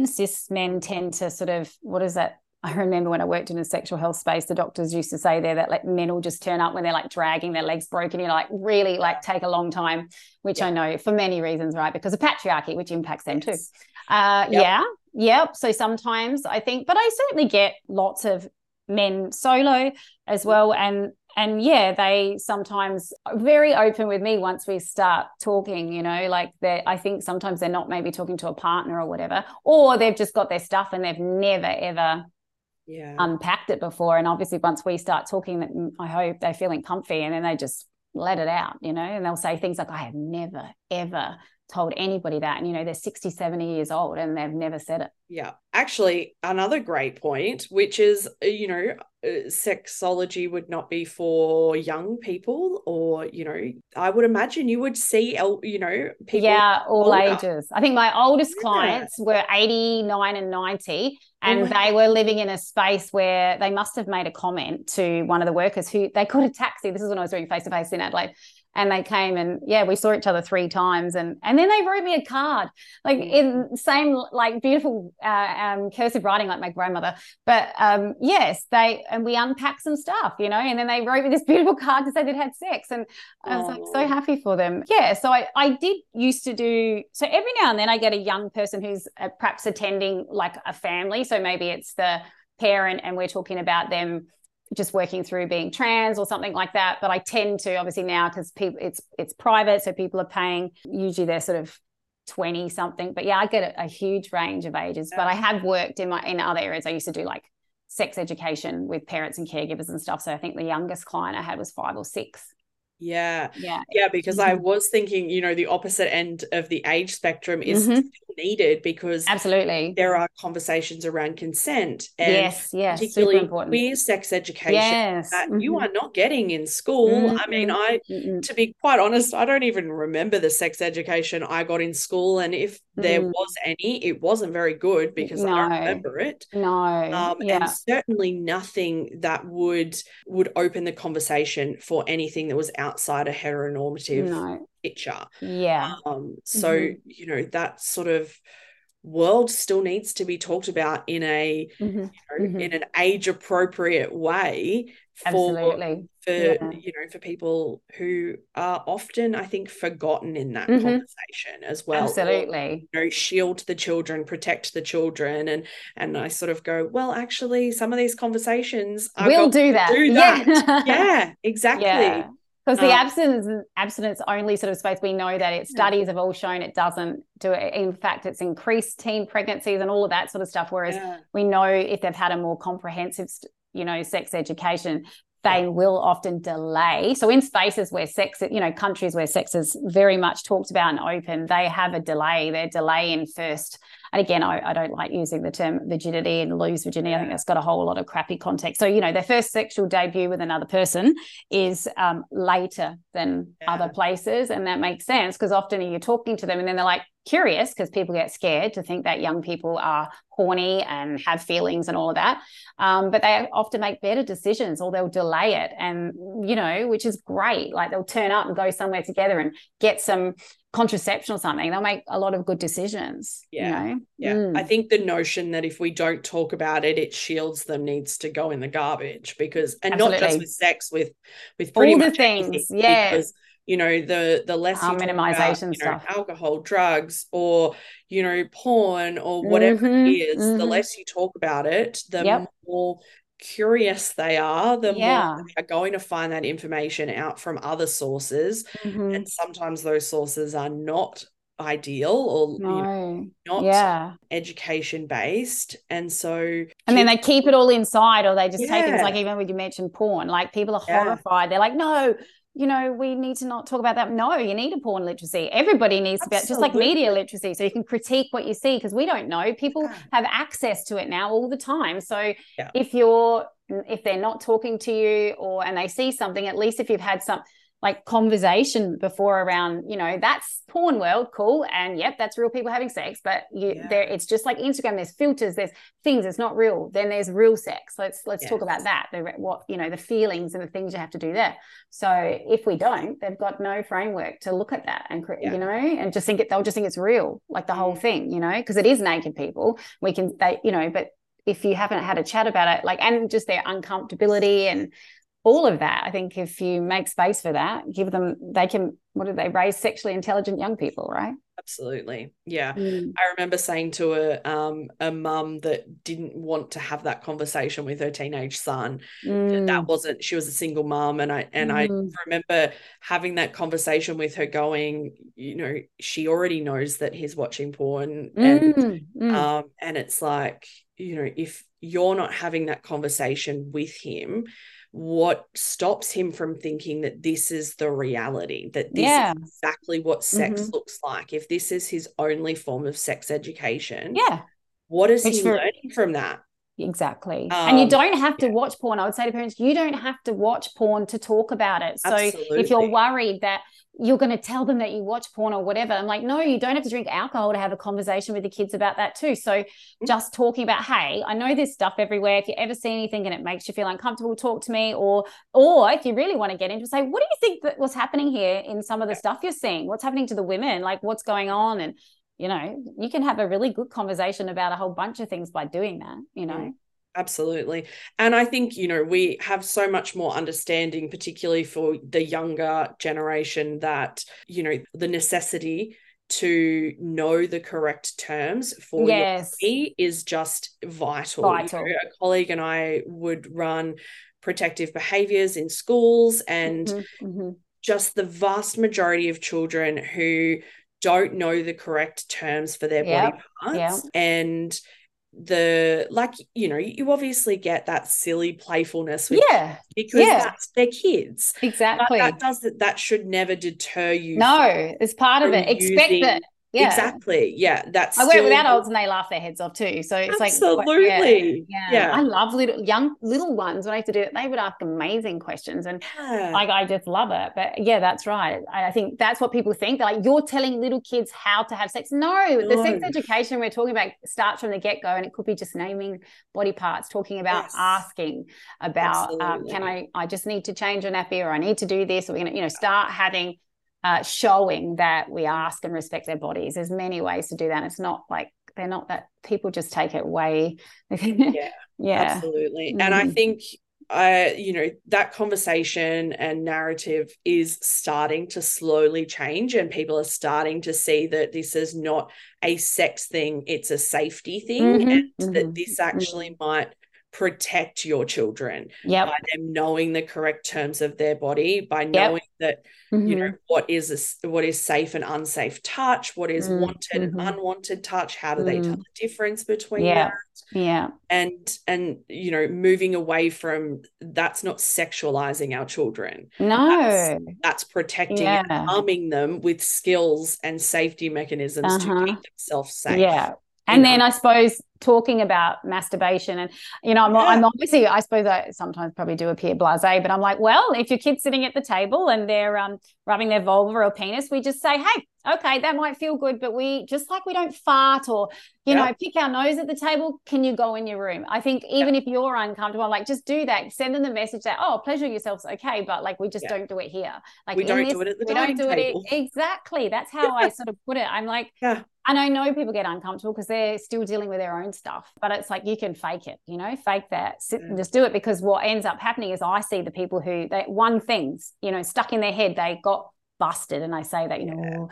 cis men tend to sort of, what is that? I remember when I worked in a sexual health space, the doctors used to say there that like men will just turn up when they're like dragging their legs broken. You're like, really, like take a long time, which I know for many reasons, right? Because of patriarchy, which impacts them too. So sometimes I think, but I certainly get lots of men solo as well. And yeah, they sometimes are very open with me once we start talking, you know, like I think sometimes they're not maybe talking to a partner or whatever, or they've just got their stuff and they've never, ever unpacked it before. And obviously once we start talking, I hope they're feeling comfy, and then they just let it out, you know, and they'll say things like, I have never, ever told anybody that, and you know, they're 60-70 years old and they've never said it. Yeah, actually another great point, which is, you know, sexology would not be for young people, or, you know, I would imagine you would see you know, people all older. Ages. I think my oldest clients were 89 and 90, and they were living in a space where they must have made a comment to one of the workers who they called a taxi. This is when I was doing face-to-face in Adelaide. And they came, and we saw each other 3 times, and then they wrote me a card, like in same like beautiful cursive writing, like my grandmother. But we unpacked some stuff, you know, and then they wrote me this beautiful card to say they'd had sex, and I was like so happy for them. Yeah, so I did used to do, so every now and then I get a young person who's perhaps attending like a family, so maybe it's the parent, and we're talking about them just working through being trans or something like that. But I tend to, obviously now, because people it's private, so people are paying, usually they're sort of 20 something, but I get a huge range of ages. But I have worked in other areas. I used to do like sex education with parents and caregivers and stuff, so I think the youngest client I had was 5 or 6. Yeah, because I was thinking, you know, the opposite end of the age spectrum is still needed, because absolutely there are conversations around consent, and particularly super important queer sex education that you are not getting in school. I mean, to be quite honest, I don't even remember the sex education I got in school, and if there was any, it wasn't very good, because I don't remember it. And certainly nothing that would open the conversation for anything that was outside a heteronormative picture. So you know, that sort of world still needs to be talked about in a in an age appropriate way for you know, for people who are often, I think, forgotten in that conversation as well. Absolutely. Or, you know, shield the children, protect the children, and I sort of go, well, actually some of these conversations will do that. Yeah, exactly. Yeah. Because the abstinence only sort of space, we know that studies have all shown it doesn't do it. In fact, it's increased teen pregnancies and all of that sort of stuff. Whereas we know if they've had a more comprehensive, you know, sex education, they will often delay. So in spaces where sex, you know, countries where sex is very much talked about and open, they have a delay. They're delaying first. And again, I don't like using the term virginity and lose virginity. I think that's got a whole lot of crappy context. So, you know, their first sexual debut with another person is later than other places. And that makes sense, because often you're talking to them and then they're like curious, because people get scared to think that young people are horny and have feelings and all of that. But they often make better decisions, or they'll delay it. And, you know, which is great. Like they'll turn up and go somewhere together and get some contraception or something. They'll make a lot of good decisions. I think the notion that if we don't talk about it, it shields them needs to go in the garbage, because, and not just with sex, with pretty all much the things, because you know, the less you minimization about, stuff, alcohol, drugs, or, you know, porn or whatever it is, the less you talk about it, the more curious they are, the more they are going to find that information out from other sources. And sometimes those sources are not ideal or you know, not education based, and so and then they keep it all inside, or they just take things, like even when you mentioned porn, like people are horrified. They're like, no, you know, we need to not talk about that. No, you need a porn literacy. Everybody needs to be, just like media literacy, so you can critique what you see, because we don't know. People have access to it now all the time. So if they're not talking to you, or and they see something, at least if you've had some like conversation before around, you know, that's porn world, cool, and yep, that's real people having sex, but there, it's just like Instagram, there's filters, there's things, it's not real. Then there's real sex. Let's talk about that, what, you know, the feelings and the things you have to do there. So if we don't, they've got no framework to look at that and you know, and just think it, they'll just think it's real, like the whole thing, you know, because it is naked people. You know, but if you haven't had a chat about it, like, and just their uncomfortability and all of that, I think if you make space for that, give them, they can, what do they, raise sexually intelligent young people, right? Absolutely. Yeah. I remember saying to a mum that didn't want to have that conversation with her teenage son, that wasn't, she was a single mum, and I remember having that conversation with her going, you know, she already knows that he's watching porn, and it's like, you know, if you're not having that conversation with him, what stops him from thinking that this is the reality, that this is exactly what sex looks like? If this is his only form of sex education, what is he learning from that? Exactly. And you don't have to watch porn. I would say to parents, you don't have to watch porn to talk about it. So if you're worried that you're going to tell them that you watch porn or whatever, I'm like, no, you don't have to drink alcohol to have a conversation with the kids about that too. So just talking about, hey, I know there's stuff everywhere. If you ever see anything and it makes you feel uncomfortable, talk to me. Or if you really want to get into it, say, what do you think that what's happening here in some of the stuff you're seeing? What's happening to the women? Like, what's going on? And, you know, you can have a really good conversation about a whole bunch of things by doing that, you know. Absolutely. And I think, you know, we have so much more understanding, particularly for the younger generation, that, you know, the necessity to know the correct terms for your body is just vital. You know, a colleague and I would run protective behaviours in schools, and just the vast majority of children who don't know the correct terms for their body parts, and you know, you obviously get that silly playfulness with because that's their kids. Exactly. But that should never deter you. No, it's part of it. Expect it. Yeah. Exactly. Yeah. That's I work with adults and they laugh their heads off too. So it's absolutely. Yeah. I love little ones when I have to do it. They would ask amazing questions and I just love it. But yeah, that's right. I think that's what people think. They're like, you're telling little kids how to have sex. No, the sex education we're talking about starts from the get-go, and it could be just naming body parts, talking about asking about can I just need to change a nappy, or I need to do this, or we're gonna, you know, start having showing that we ask and respect their bodies. There's many ways to do that. It's not like they're not that people just take it away. Absolutely. And I think you know, that conversation and narrative is starting to slowly change, and people are starting to see that this is not a sex thing, it's a safety thing, and that this actually might protect your children by them knowing the correct terms of their body, by knowing that you know, what is safe and unsafe touch, what is wanted and unwanted touch, how do they tell the difference between that? And you know, moving away from that's not sexualizing our children, that's protecting and arming them with skills and safety mechanisms to keep themselves safe. And then I suppose talking about masturbation, and, you know, I'm obviously, I suppose I sometimes probably do appear blasé, but I'm like, well, if your kid's sitting at the table and they're rubbing their vulva or penis, we just say, hey, okay, that might feel good, but we just like we don't fart or, you know, pick our nose at the table. Can you go in your room? I think even if you're uncomfortable, I'm like, just do that. Send them the message that, oh, pleasure yourselves, okay, but like we just don't do it here. Like we don't do it at the dining table. Exactly. That's how I sort of put it. I'm like, and I know people get uncomfortable because they're still dealing with their own stuff, but it's like you can fake it, you know, fake that, sit and just do it, because what ends up happening is I see the people who, one thing's, you know, stuck in their head, they got busted. And I say that, you know,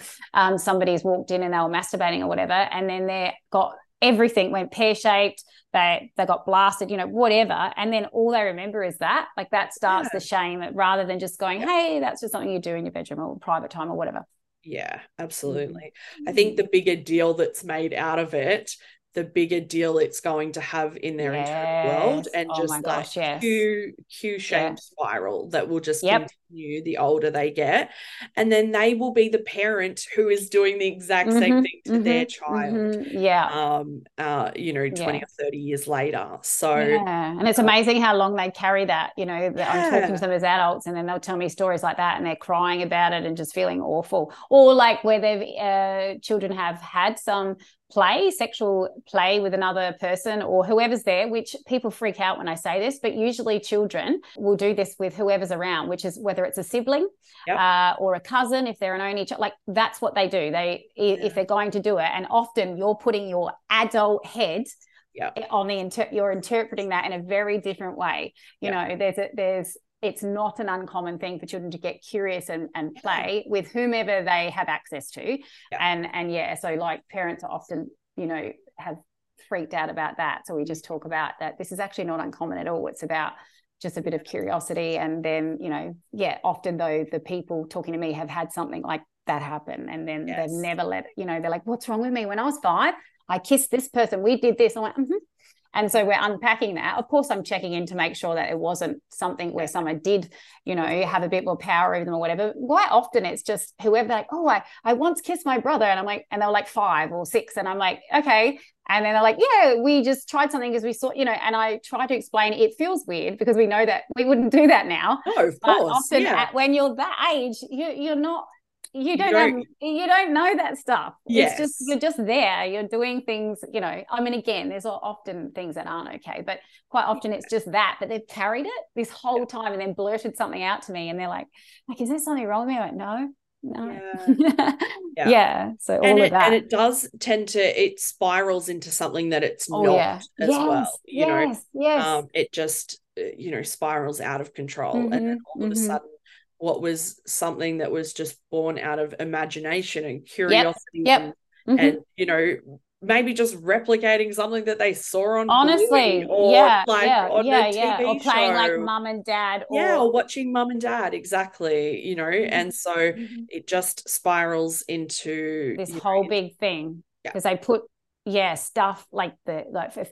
somebody's walked in and they were masturbating or whatever, and then they got everything went pear-shaped, they got blasted, you know, whatever. And then all they remember is that, like, that starts the shame, rather than just going, hey, that's just something you do in your bedroom or private time or whatever. Yeah, absolutely. I think the bigger deal that's made out of it, the bigger deal it's going to have in their entire world, and just like Q-shaped spiral that will just continue the older they get. And then they will be the parent who is doing the exact same thing to their child. You know, 20 or 30 years later. So and it's amazing how long they carry that, you know. I'm talking to them as adults, and then they'll tell me stories like that, and they're crying about it and just feeling awful. Or like where their children have had some sexual play with another person or whoever's there, which people freak out when I say this, but usually children will do this with whoever's around, which is whether it's a sibling or a cousin, if they're an only child, like that's what they do. If they're going to do it, and often you're putting your adult head on the you're interpreting that in a very different way. You know, it's not an uncommon thing for children to get curious and play with whomever they have access to. So like parents are often, you know, have freaked out about that. So we just talk about that. This is actually not uncommon at all. It's about just a bit of curiosity. And then, you know, often though, the people talking to me have had something like that happen. And then they've never let, you know, they're like, what's wrong with me? When I was 5, I kissed this person. We did this. I'm like, And so we're unpacking that. Of course, I'm checking in to make sure that it wasn't something where someone did, you know, have a bit more power over them or whatever. Quite often it's just whoever, like, oh, I once kissed my brother. And I'm like, and they're like 5 or 6. And I'm like, okay. And then they're like, yeah, we just tried something because we saw, you know, and I try to explain it feels weird because we know that we wouldn't do that now. No, of course. But often when you're that age, you're not. You don't know that stuff. It's just, you're just there, you're doing things, you know. I mean, again, there's often things that aren't okay, but quite often it's just that, but they've carried it this whole time and then blurted something out to me, and they're like, is there something wrong with me? I'm like, no. So all and of that. And it does tend to, it spirals into something that it's not as well. You know, it just, you know, spirals out of control. And then all of a sudden, what was something that was just born out of imagination and curiosity and you know, maybe just replicating something that they saw on TV or playing show. Like mum and dad or watching mum and dad, exactly, you know. And so it just spirals into this whole big thing because they put stuff like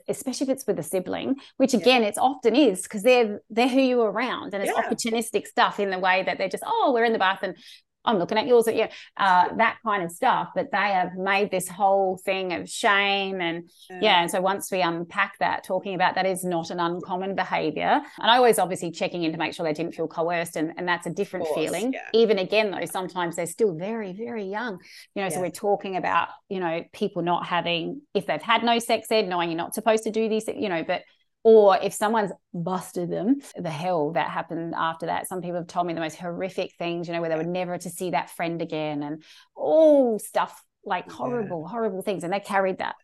especially if it's with a sibling, which again it's often is because they're who you're around, and it's opportunistic stuff in the way that they're just, oh, we're in the bath and I'm looking at yours, that kind of stuff. But they have made this whole thing of shame and and so once we unpack that, talking about that is not an uncommon behavior. And I always obviously checking in to make sure they didn't feel coerced, and that's a different feeling. Even again though, sometimes they're still very, very young, you know. So we're talking about, you know, people not having, if they've had no sex ed, knowing you're not supposed to do these, you know, but or if someone's busted them, the hell that happened after that. Some people have told me the most horrific things, you know, where they were never to see that friend again and all stuff like horrible things. And they carried that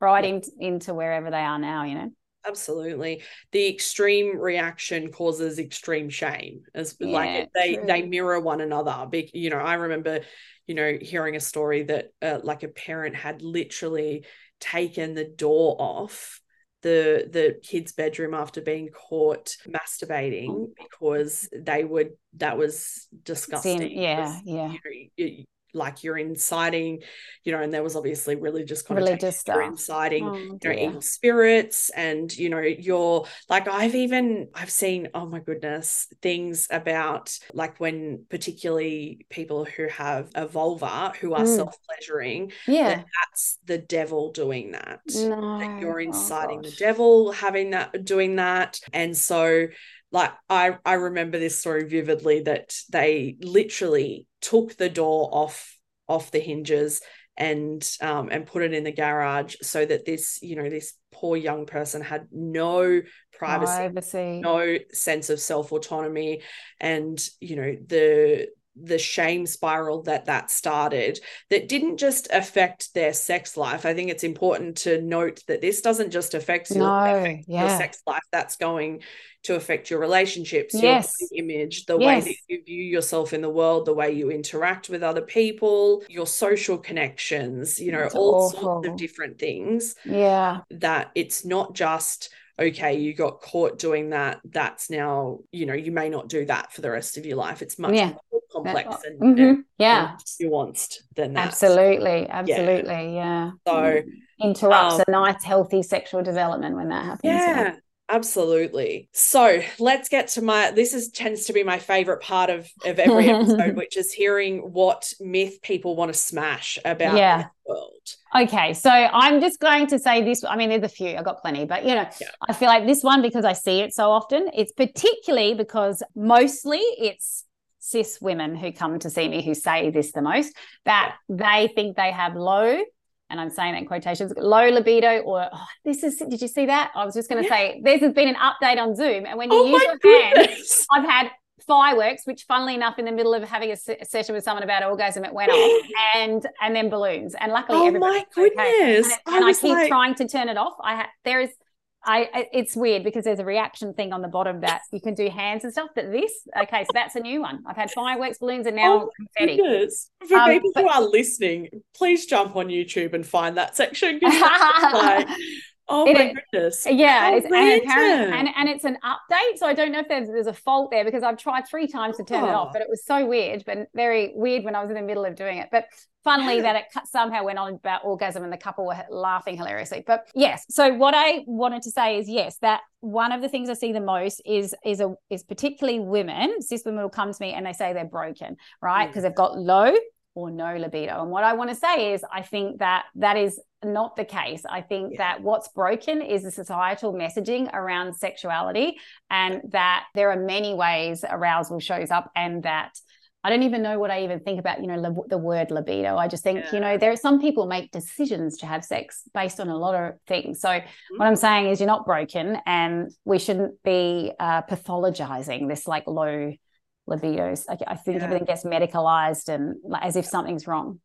right into wherever they are now, you know. Absolutely. The extreme reaction causes extreme shame. As like they mirror one another. You know, I remember, you know, hearing a story that like a parent had literally taken the door off the kid's bedroom after being caught masturbating because that was disgusting. You know, like you're inciting, you know, and there was obviously religious connotations. You're inciting, you know, evil spirits, and you know, you're like, I've seen, oh my goodness, things about like when particularly people who have a vulva who are self-pleasuring, that's the devil doing that. No, that you're inciting the devil having that, doing that. And so like I remember this story vividly that they literally took the door off the hinges and put it in the garage so that this, you know, this poor young person had no privacy. No sense of self-autonomy. And, you know, the the shame spiral that started, that didn't just affect their sex life. I think it's important to note that this doesn't just affect your sex life. That's going to affect your relationships, your image, the way that you view yourself in the world, the way you interact with other people, your social connections, it's all sorts of different things. Yeah. That it's not just, okay, you got caught doing that. That's now, you may not do that for the rest of your life. It's much more complex and nuanced than that. Absolutely. Yeah. So interrupts a nice, healthy sexual development when that happens. Yeah. Absolutely. So let's get to tends to be my favorite part of every episode, which is hearing what myth people want to smash about the world. Okay. So I'm just going to say this. I mean, there's a few, I got plenty, but I feel like this one, because I see it so often, it's particularly because mostly it's cis women who come to see me who say this the most, that they think they have low, and I'm saying that in quotations, low libido, or did you see that? I was just going to say, there's been an update on Zoom. And when you use your hands, I've had fireworks, which funnily enough, in the middle of having a session with someone about orgasm, it went off, and then balloons. And luckily, everybody was okay. Goodness. And I keep trying to turn it off. It's weird because there's a reaction thing on the bottom that you can do hands and stuff, but so that's a new one. I've had fireworks, balloons, and now confetti. For people who are listening, please jump on YouTube and find that section. Goodness. Yeah. And it's an update. So I don't know if there's a fault there, because I've tried 3 times to turn it off, but it was so weird, but very weird when I was in the middle of doing it. But funnily that it somehow went on about orgasm and the couple were laughing hilariously. But yes, so what I wanted to say is, yes, that one of the things I see the most is particularly women, cis women will come to me and they say they're broken, right? Because they've got low or no libido. And what I want to say is I think that is not the case. I think that what's broken is the societal messaging around sexuality, and that there are many ways arousal shows up, and that I don't even know what I even think about, the word libido. I just think, there are some people make decisions to have sex based on a lot of things. So what I'm saying is you're not broken, and we shouldn't be pathologizing this low libidos. I think everything gets medicalized and as if something's wrong,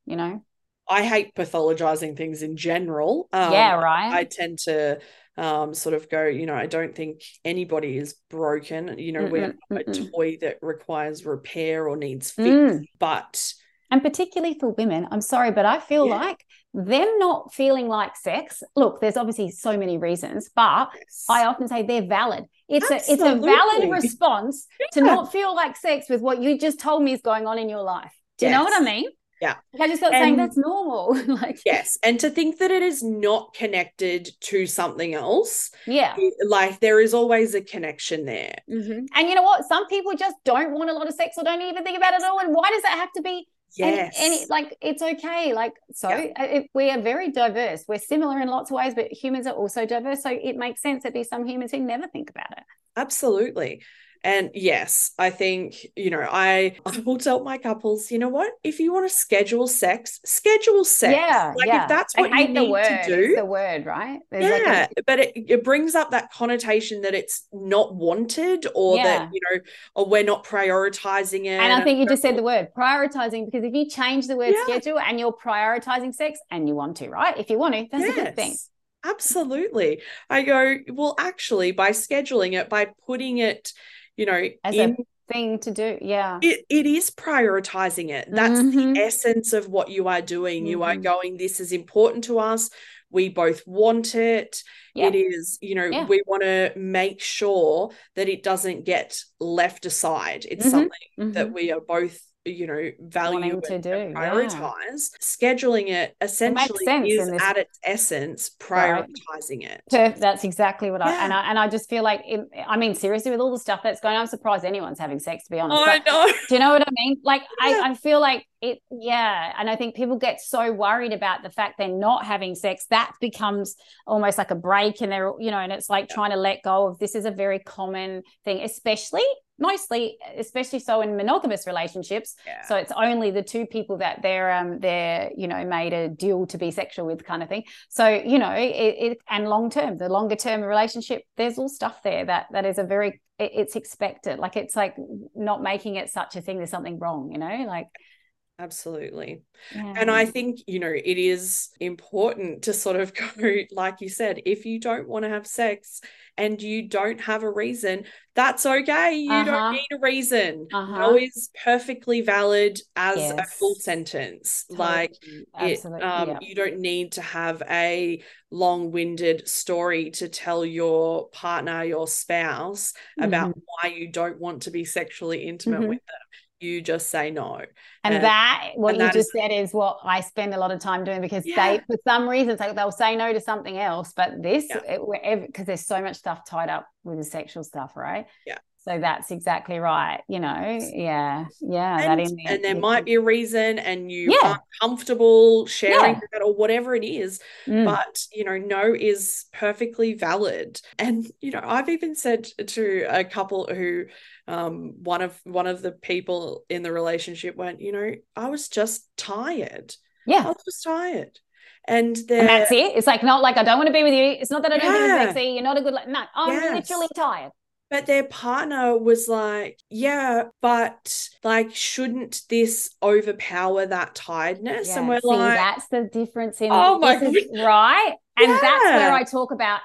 I hate pathologizing things in general. I tend to sort of go, I don't think anybody is broken. We're not a toy that requires repair or needs fix. And particularly for women, I'm sorry, but I feel like them not feeling like sex. Look, there's obviously so many reasons, but I often say they're valid. It's a valid response to not feel like sex with what you just told me is going on in your life. Do you know what I mean? Yeah. I just got saying that's normal. Yes. And to think that it is not connected to something else. Yeah. There is always a connection there. Mm-hmm. And you know what? Some people just don't want a lot of sex or don't even think about it at all. And why does that have to be? Yes. And it's okay. We are very diverse. We're similar in lots of ways, but humans are also diverse. So it makes sense that there's some humans who never think about it. Absolutely. And yes, I think, I will tell my couples, you know what, if you want to schedule sex. Yeah. If that's what you need to do. It's the word, right? There's but it brings up that connotation that it's not wanted, or that, or we're not prioritizing it. And I think you just said the word prioritizing, because if you change the word schedule and you're prioritizing sex, and you want to, right? If you want to, that's a good thing. Absolutely. I go, well, actually, by scheduling it, by putting it, as a thing to do. Yeah. It is prioritizing it. That's the essence of what you are doing. You are going, this is important to us. We both want it. Yeah. It is, we want to make sure that it doesn't get left aside. It's something that we are both value to do, prioritize. Scheduling it essentially is at its essence prioritizing it. Perfect. That's exactly what I just feel like it, I mean, seriously, with all the stuff that's going on, I'm surprised anyone's having sex, to be honest. I know. Do you know what I mean? I feel like it. Yeah. And I think people get so worried about the fact they're not having sex, that becomes almost like a break, and they're, and it's like trying to let go of. This is a very common thing, especially mostly, especially so in monogamous relationships. Yeah. So it's only the two people that they're made a deal to be sexual with, kind of thing. So, and the longer term relationship, there's all stuff there that is a very, it's expected. Like, it's like not making it such a thing, there's something wrong, like. Absolutely. Yeah. And I think, it is important to sort of go, like you said, if you don't want to have sex and you don't have a reason, that's okay. You don't need a reason. That is perfectly valid as a full sentence. Totally. Like, you don't need to have a long-winded story to tell your partner, your spouse, about why you don't want to be sexually intimate with them. You just say no. And that is what I spend a lot of time doing, because they, for some reason, they'll say no to something else, but this, because there's so much stuff tied up with the sexual stuff, right? Yeah. So that's exactly right, And there might be a reason, and you aren't comfortable sharing that or whatever it is. But, no is perfectly valid. And, I've even said to a couple who one of the people in the relationship went, I was just tired. Yeah. I was just tired. And that's it. It's like, not like I don't want to be with you. It's not that I don't think it's sexy. You're not a good, no, I'm literally tired. But their partner was like, yeah, but like, shouldn't this overpower that tiredness? Yeah, and we're like, that's the difference in, oh my goodness, right? And that's where I talk about,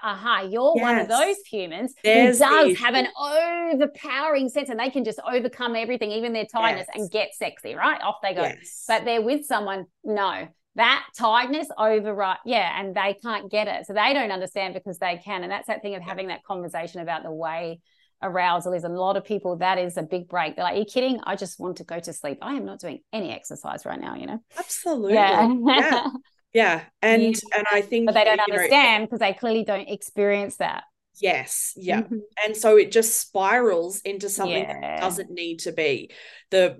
you're one of those humans who does have an overpowering sense, and they can just overcome everything, even their tiredness, and get sexy, right? Off they go. Yes. But they're with someone, no. That tiredness overrides, and they can't get it. So they don't understand because they can. And that's that thing of having that conversation about the way arousal is. A lot of people, that is a big break. They're like, are you kidding? I just want to go to sleep. I am not doing any exercise right now, Absolutely. Yeah. And I think. But they don't understand because they clearly don't experience that. Yes. Yeah. Mm-hmm. And so it just spirals into something that doesn't need to be. The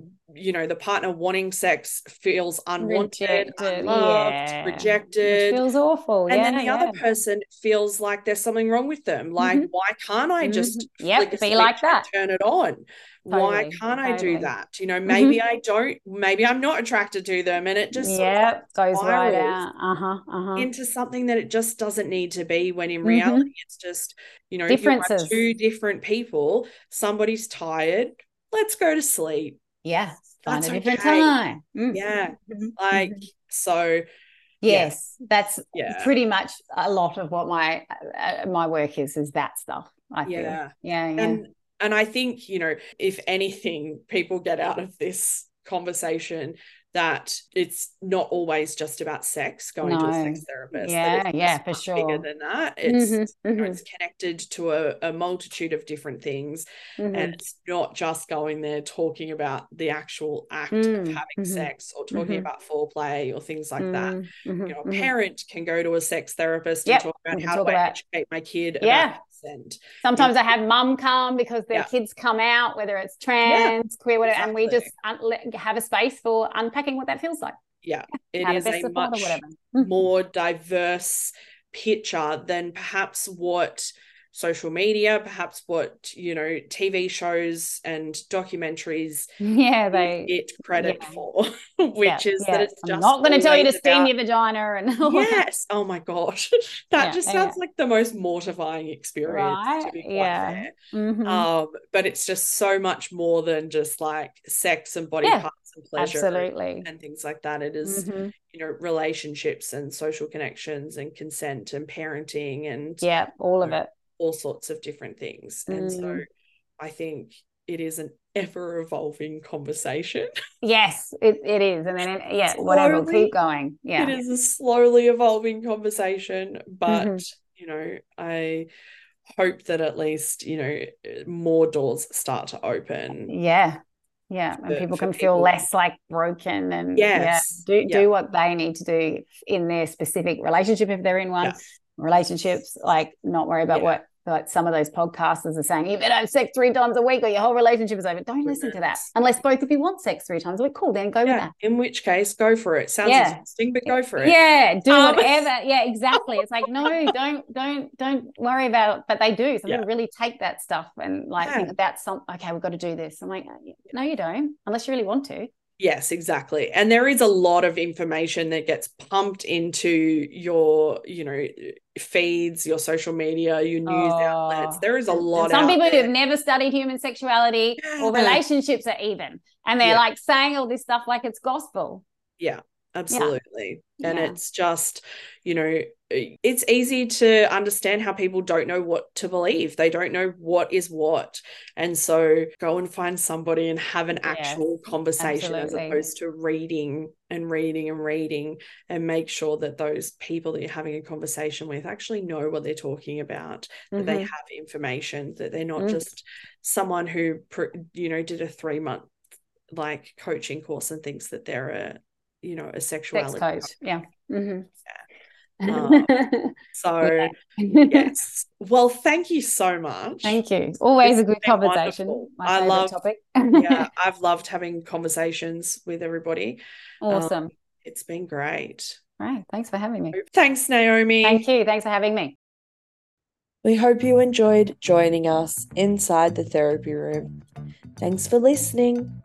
partner wanting sex feels unwanted, unloved, rejected. It feels awful. And then the other person feels like there's something wrong with them. Like, why can't I just be like that? Turn it on. Totally. Why can't I do that? Maybe I don't, maybe I'm not attracted to them. And it just goes right out into something that it just doesn't need to be, when in reality it's just, differences. If you are two different people, somebody's tired, let's go to sleep. Yeah. Find a different time. Yeah. Like, so. Yes. That's pretty much a lot of what my, my work is that stuff, I think. Yeah. Yeah. And I think, if anything, people get out of this conversation that it's not always just about sex, to a sex therapist. Yeah, for sure. Bigger than that. It's, it's connected to a multitude of different things. And it's not just going there talking about the actual act of having sex or talking about foreplay or things like that. A parent can go to a sex therapist and talk about how do I educate my kid about. And sometimes I have mum come because their kids come out, whether it's trans, queer, whatever, and we just have a space for unpacking what that feels like. Yeah, it is a much more diverse picture than perhaps what social media, perhaps what, TV shows and documentaries get credit for, which is that it's just... I'm not going to tell you to steam your vagina and all that. Oh my gosh. That just sounds like the most mortifying experience, to be quite fair. But it's just so much more than just like sex and body parts and pleasure. Absolutely. And things like that. It is... relationships and social connections and consent and parenting and all of it, all sorts of different things. And so I think it is an ever evolving conversation. Yes, it is. And then whatever, keep going. Yeah, it is a slowly evolving conversation, but I hope that at least more doors start to open. Yeah, and people can feel less like broken and do what they need to do in their specific relationship if they're in one. Relationships, like, not worry about what like some of those podcasters are saying, you better have sex 3 times a week or your whole relationship is over. Don't listen to that. Unless both of you want sex 3 times a week, cool, then go with that. In which case, go for it. Sounds interesting, but go for it. Yeah, do whatever. Yeah, exactly. It's like, no, don't worry about it. But they do. So they really take that stuff and like think about something, okay, we've got to do this. I'm like, no, you don't, unless you really want to. Yes, exactly. And there is a lot of information that gets pumped into your, feeds, your social media, your news outlets. There is a lot. Some people who have never studied human sexuality or relationships are even, and they're like saying all this stuff like it's gospel. Yeah, absolutely. Yeah. And it's just, it's easy to understand how people don't know what to believe. They don't know what is what. And so go and find somebody and have an actual conversation as opposed to reading and make sure that those people that you're having a conversation with actually know what they're talking about, that they have information, that they're not just someone who, did a 3-month like coaching course and thinks that they're a sexuality coach. Yeah. Mm-hmm. Yeah. Yes. Well, thank you so much. Thank you. Always a good conversation. I love topic. I've loved having conversations with everybody. Awesome. It's been great. Right. Thanks for having me. Thanks, Naomi. Thank you. Thanks for having me. We hope you enjoyed joining us inside the therapy room. Thanks for listening.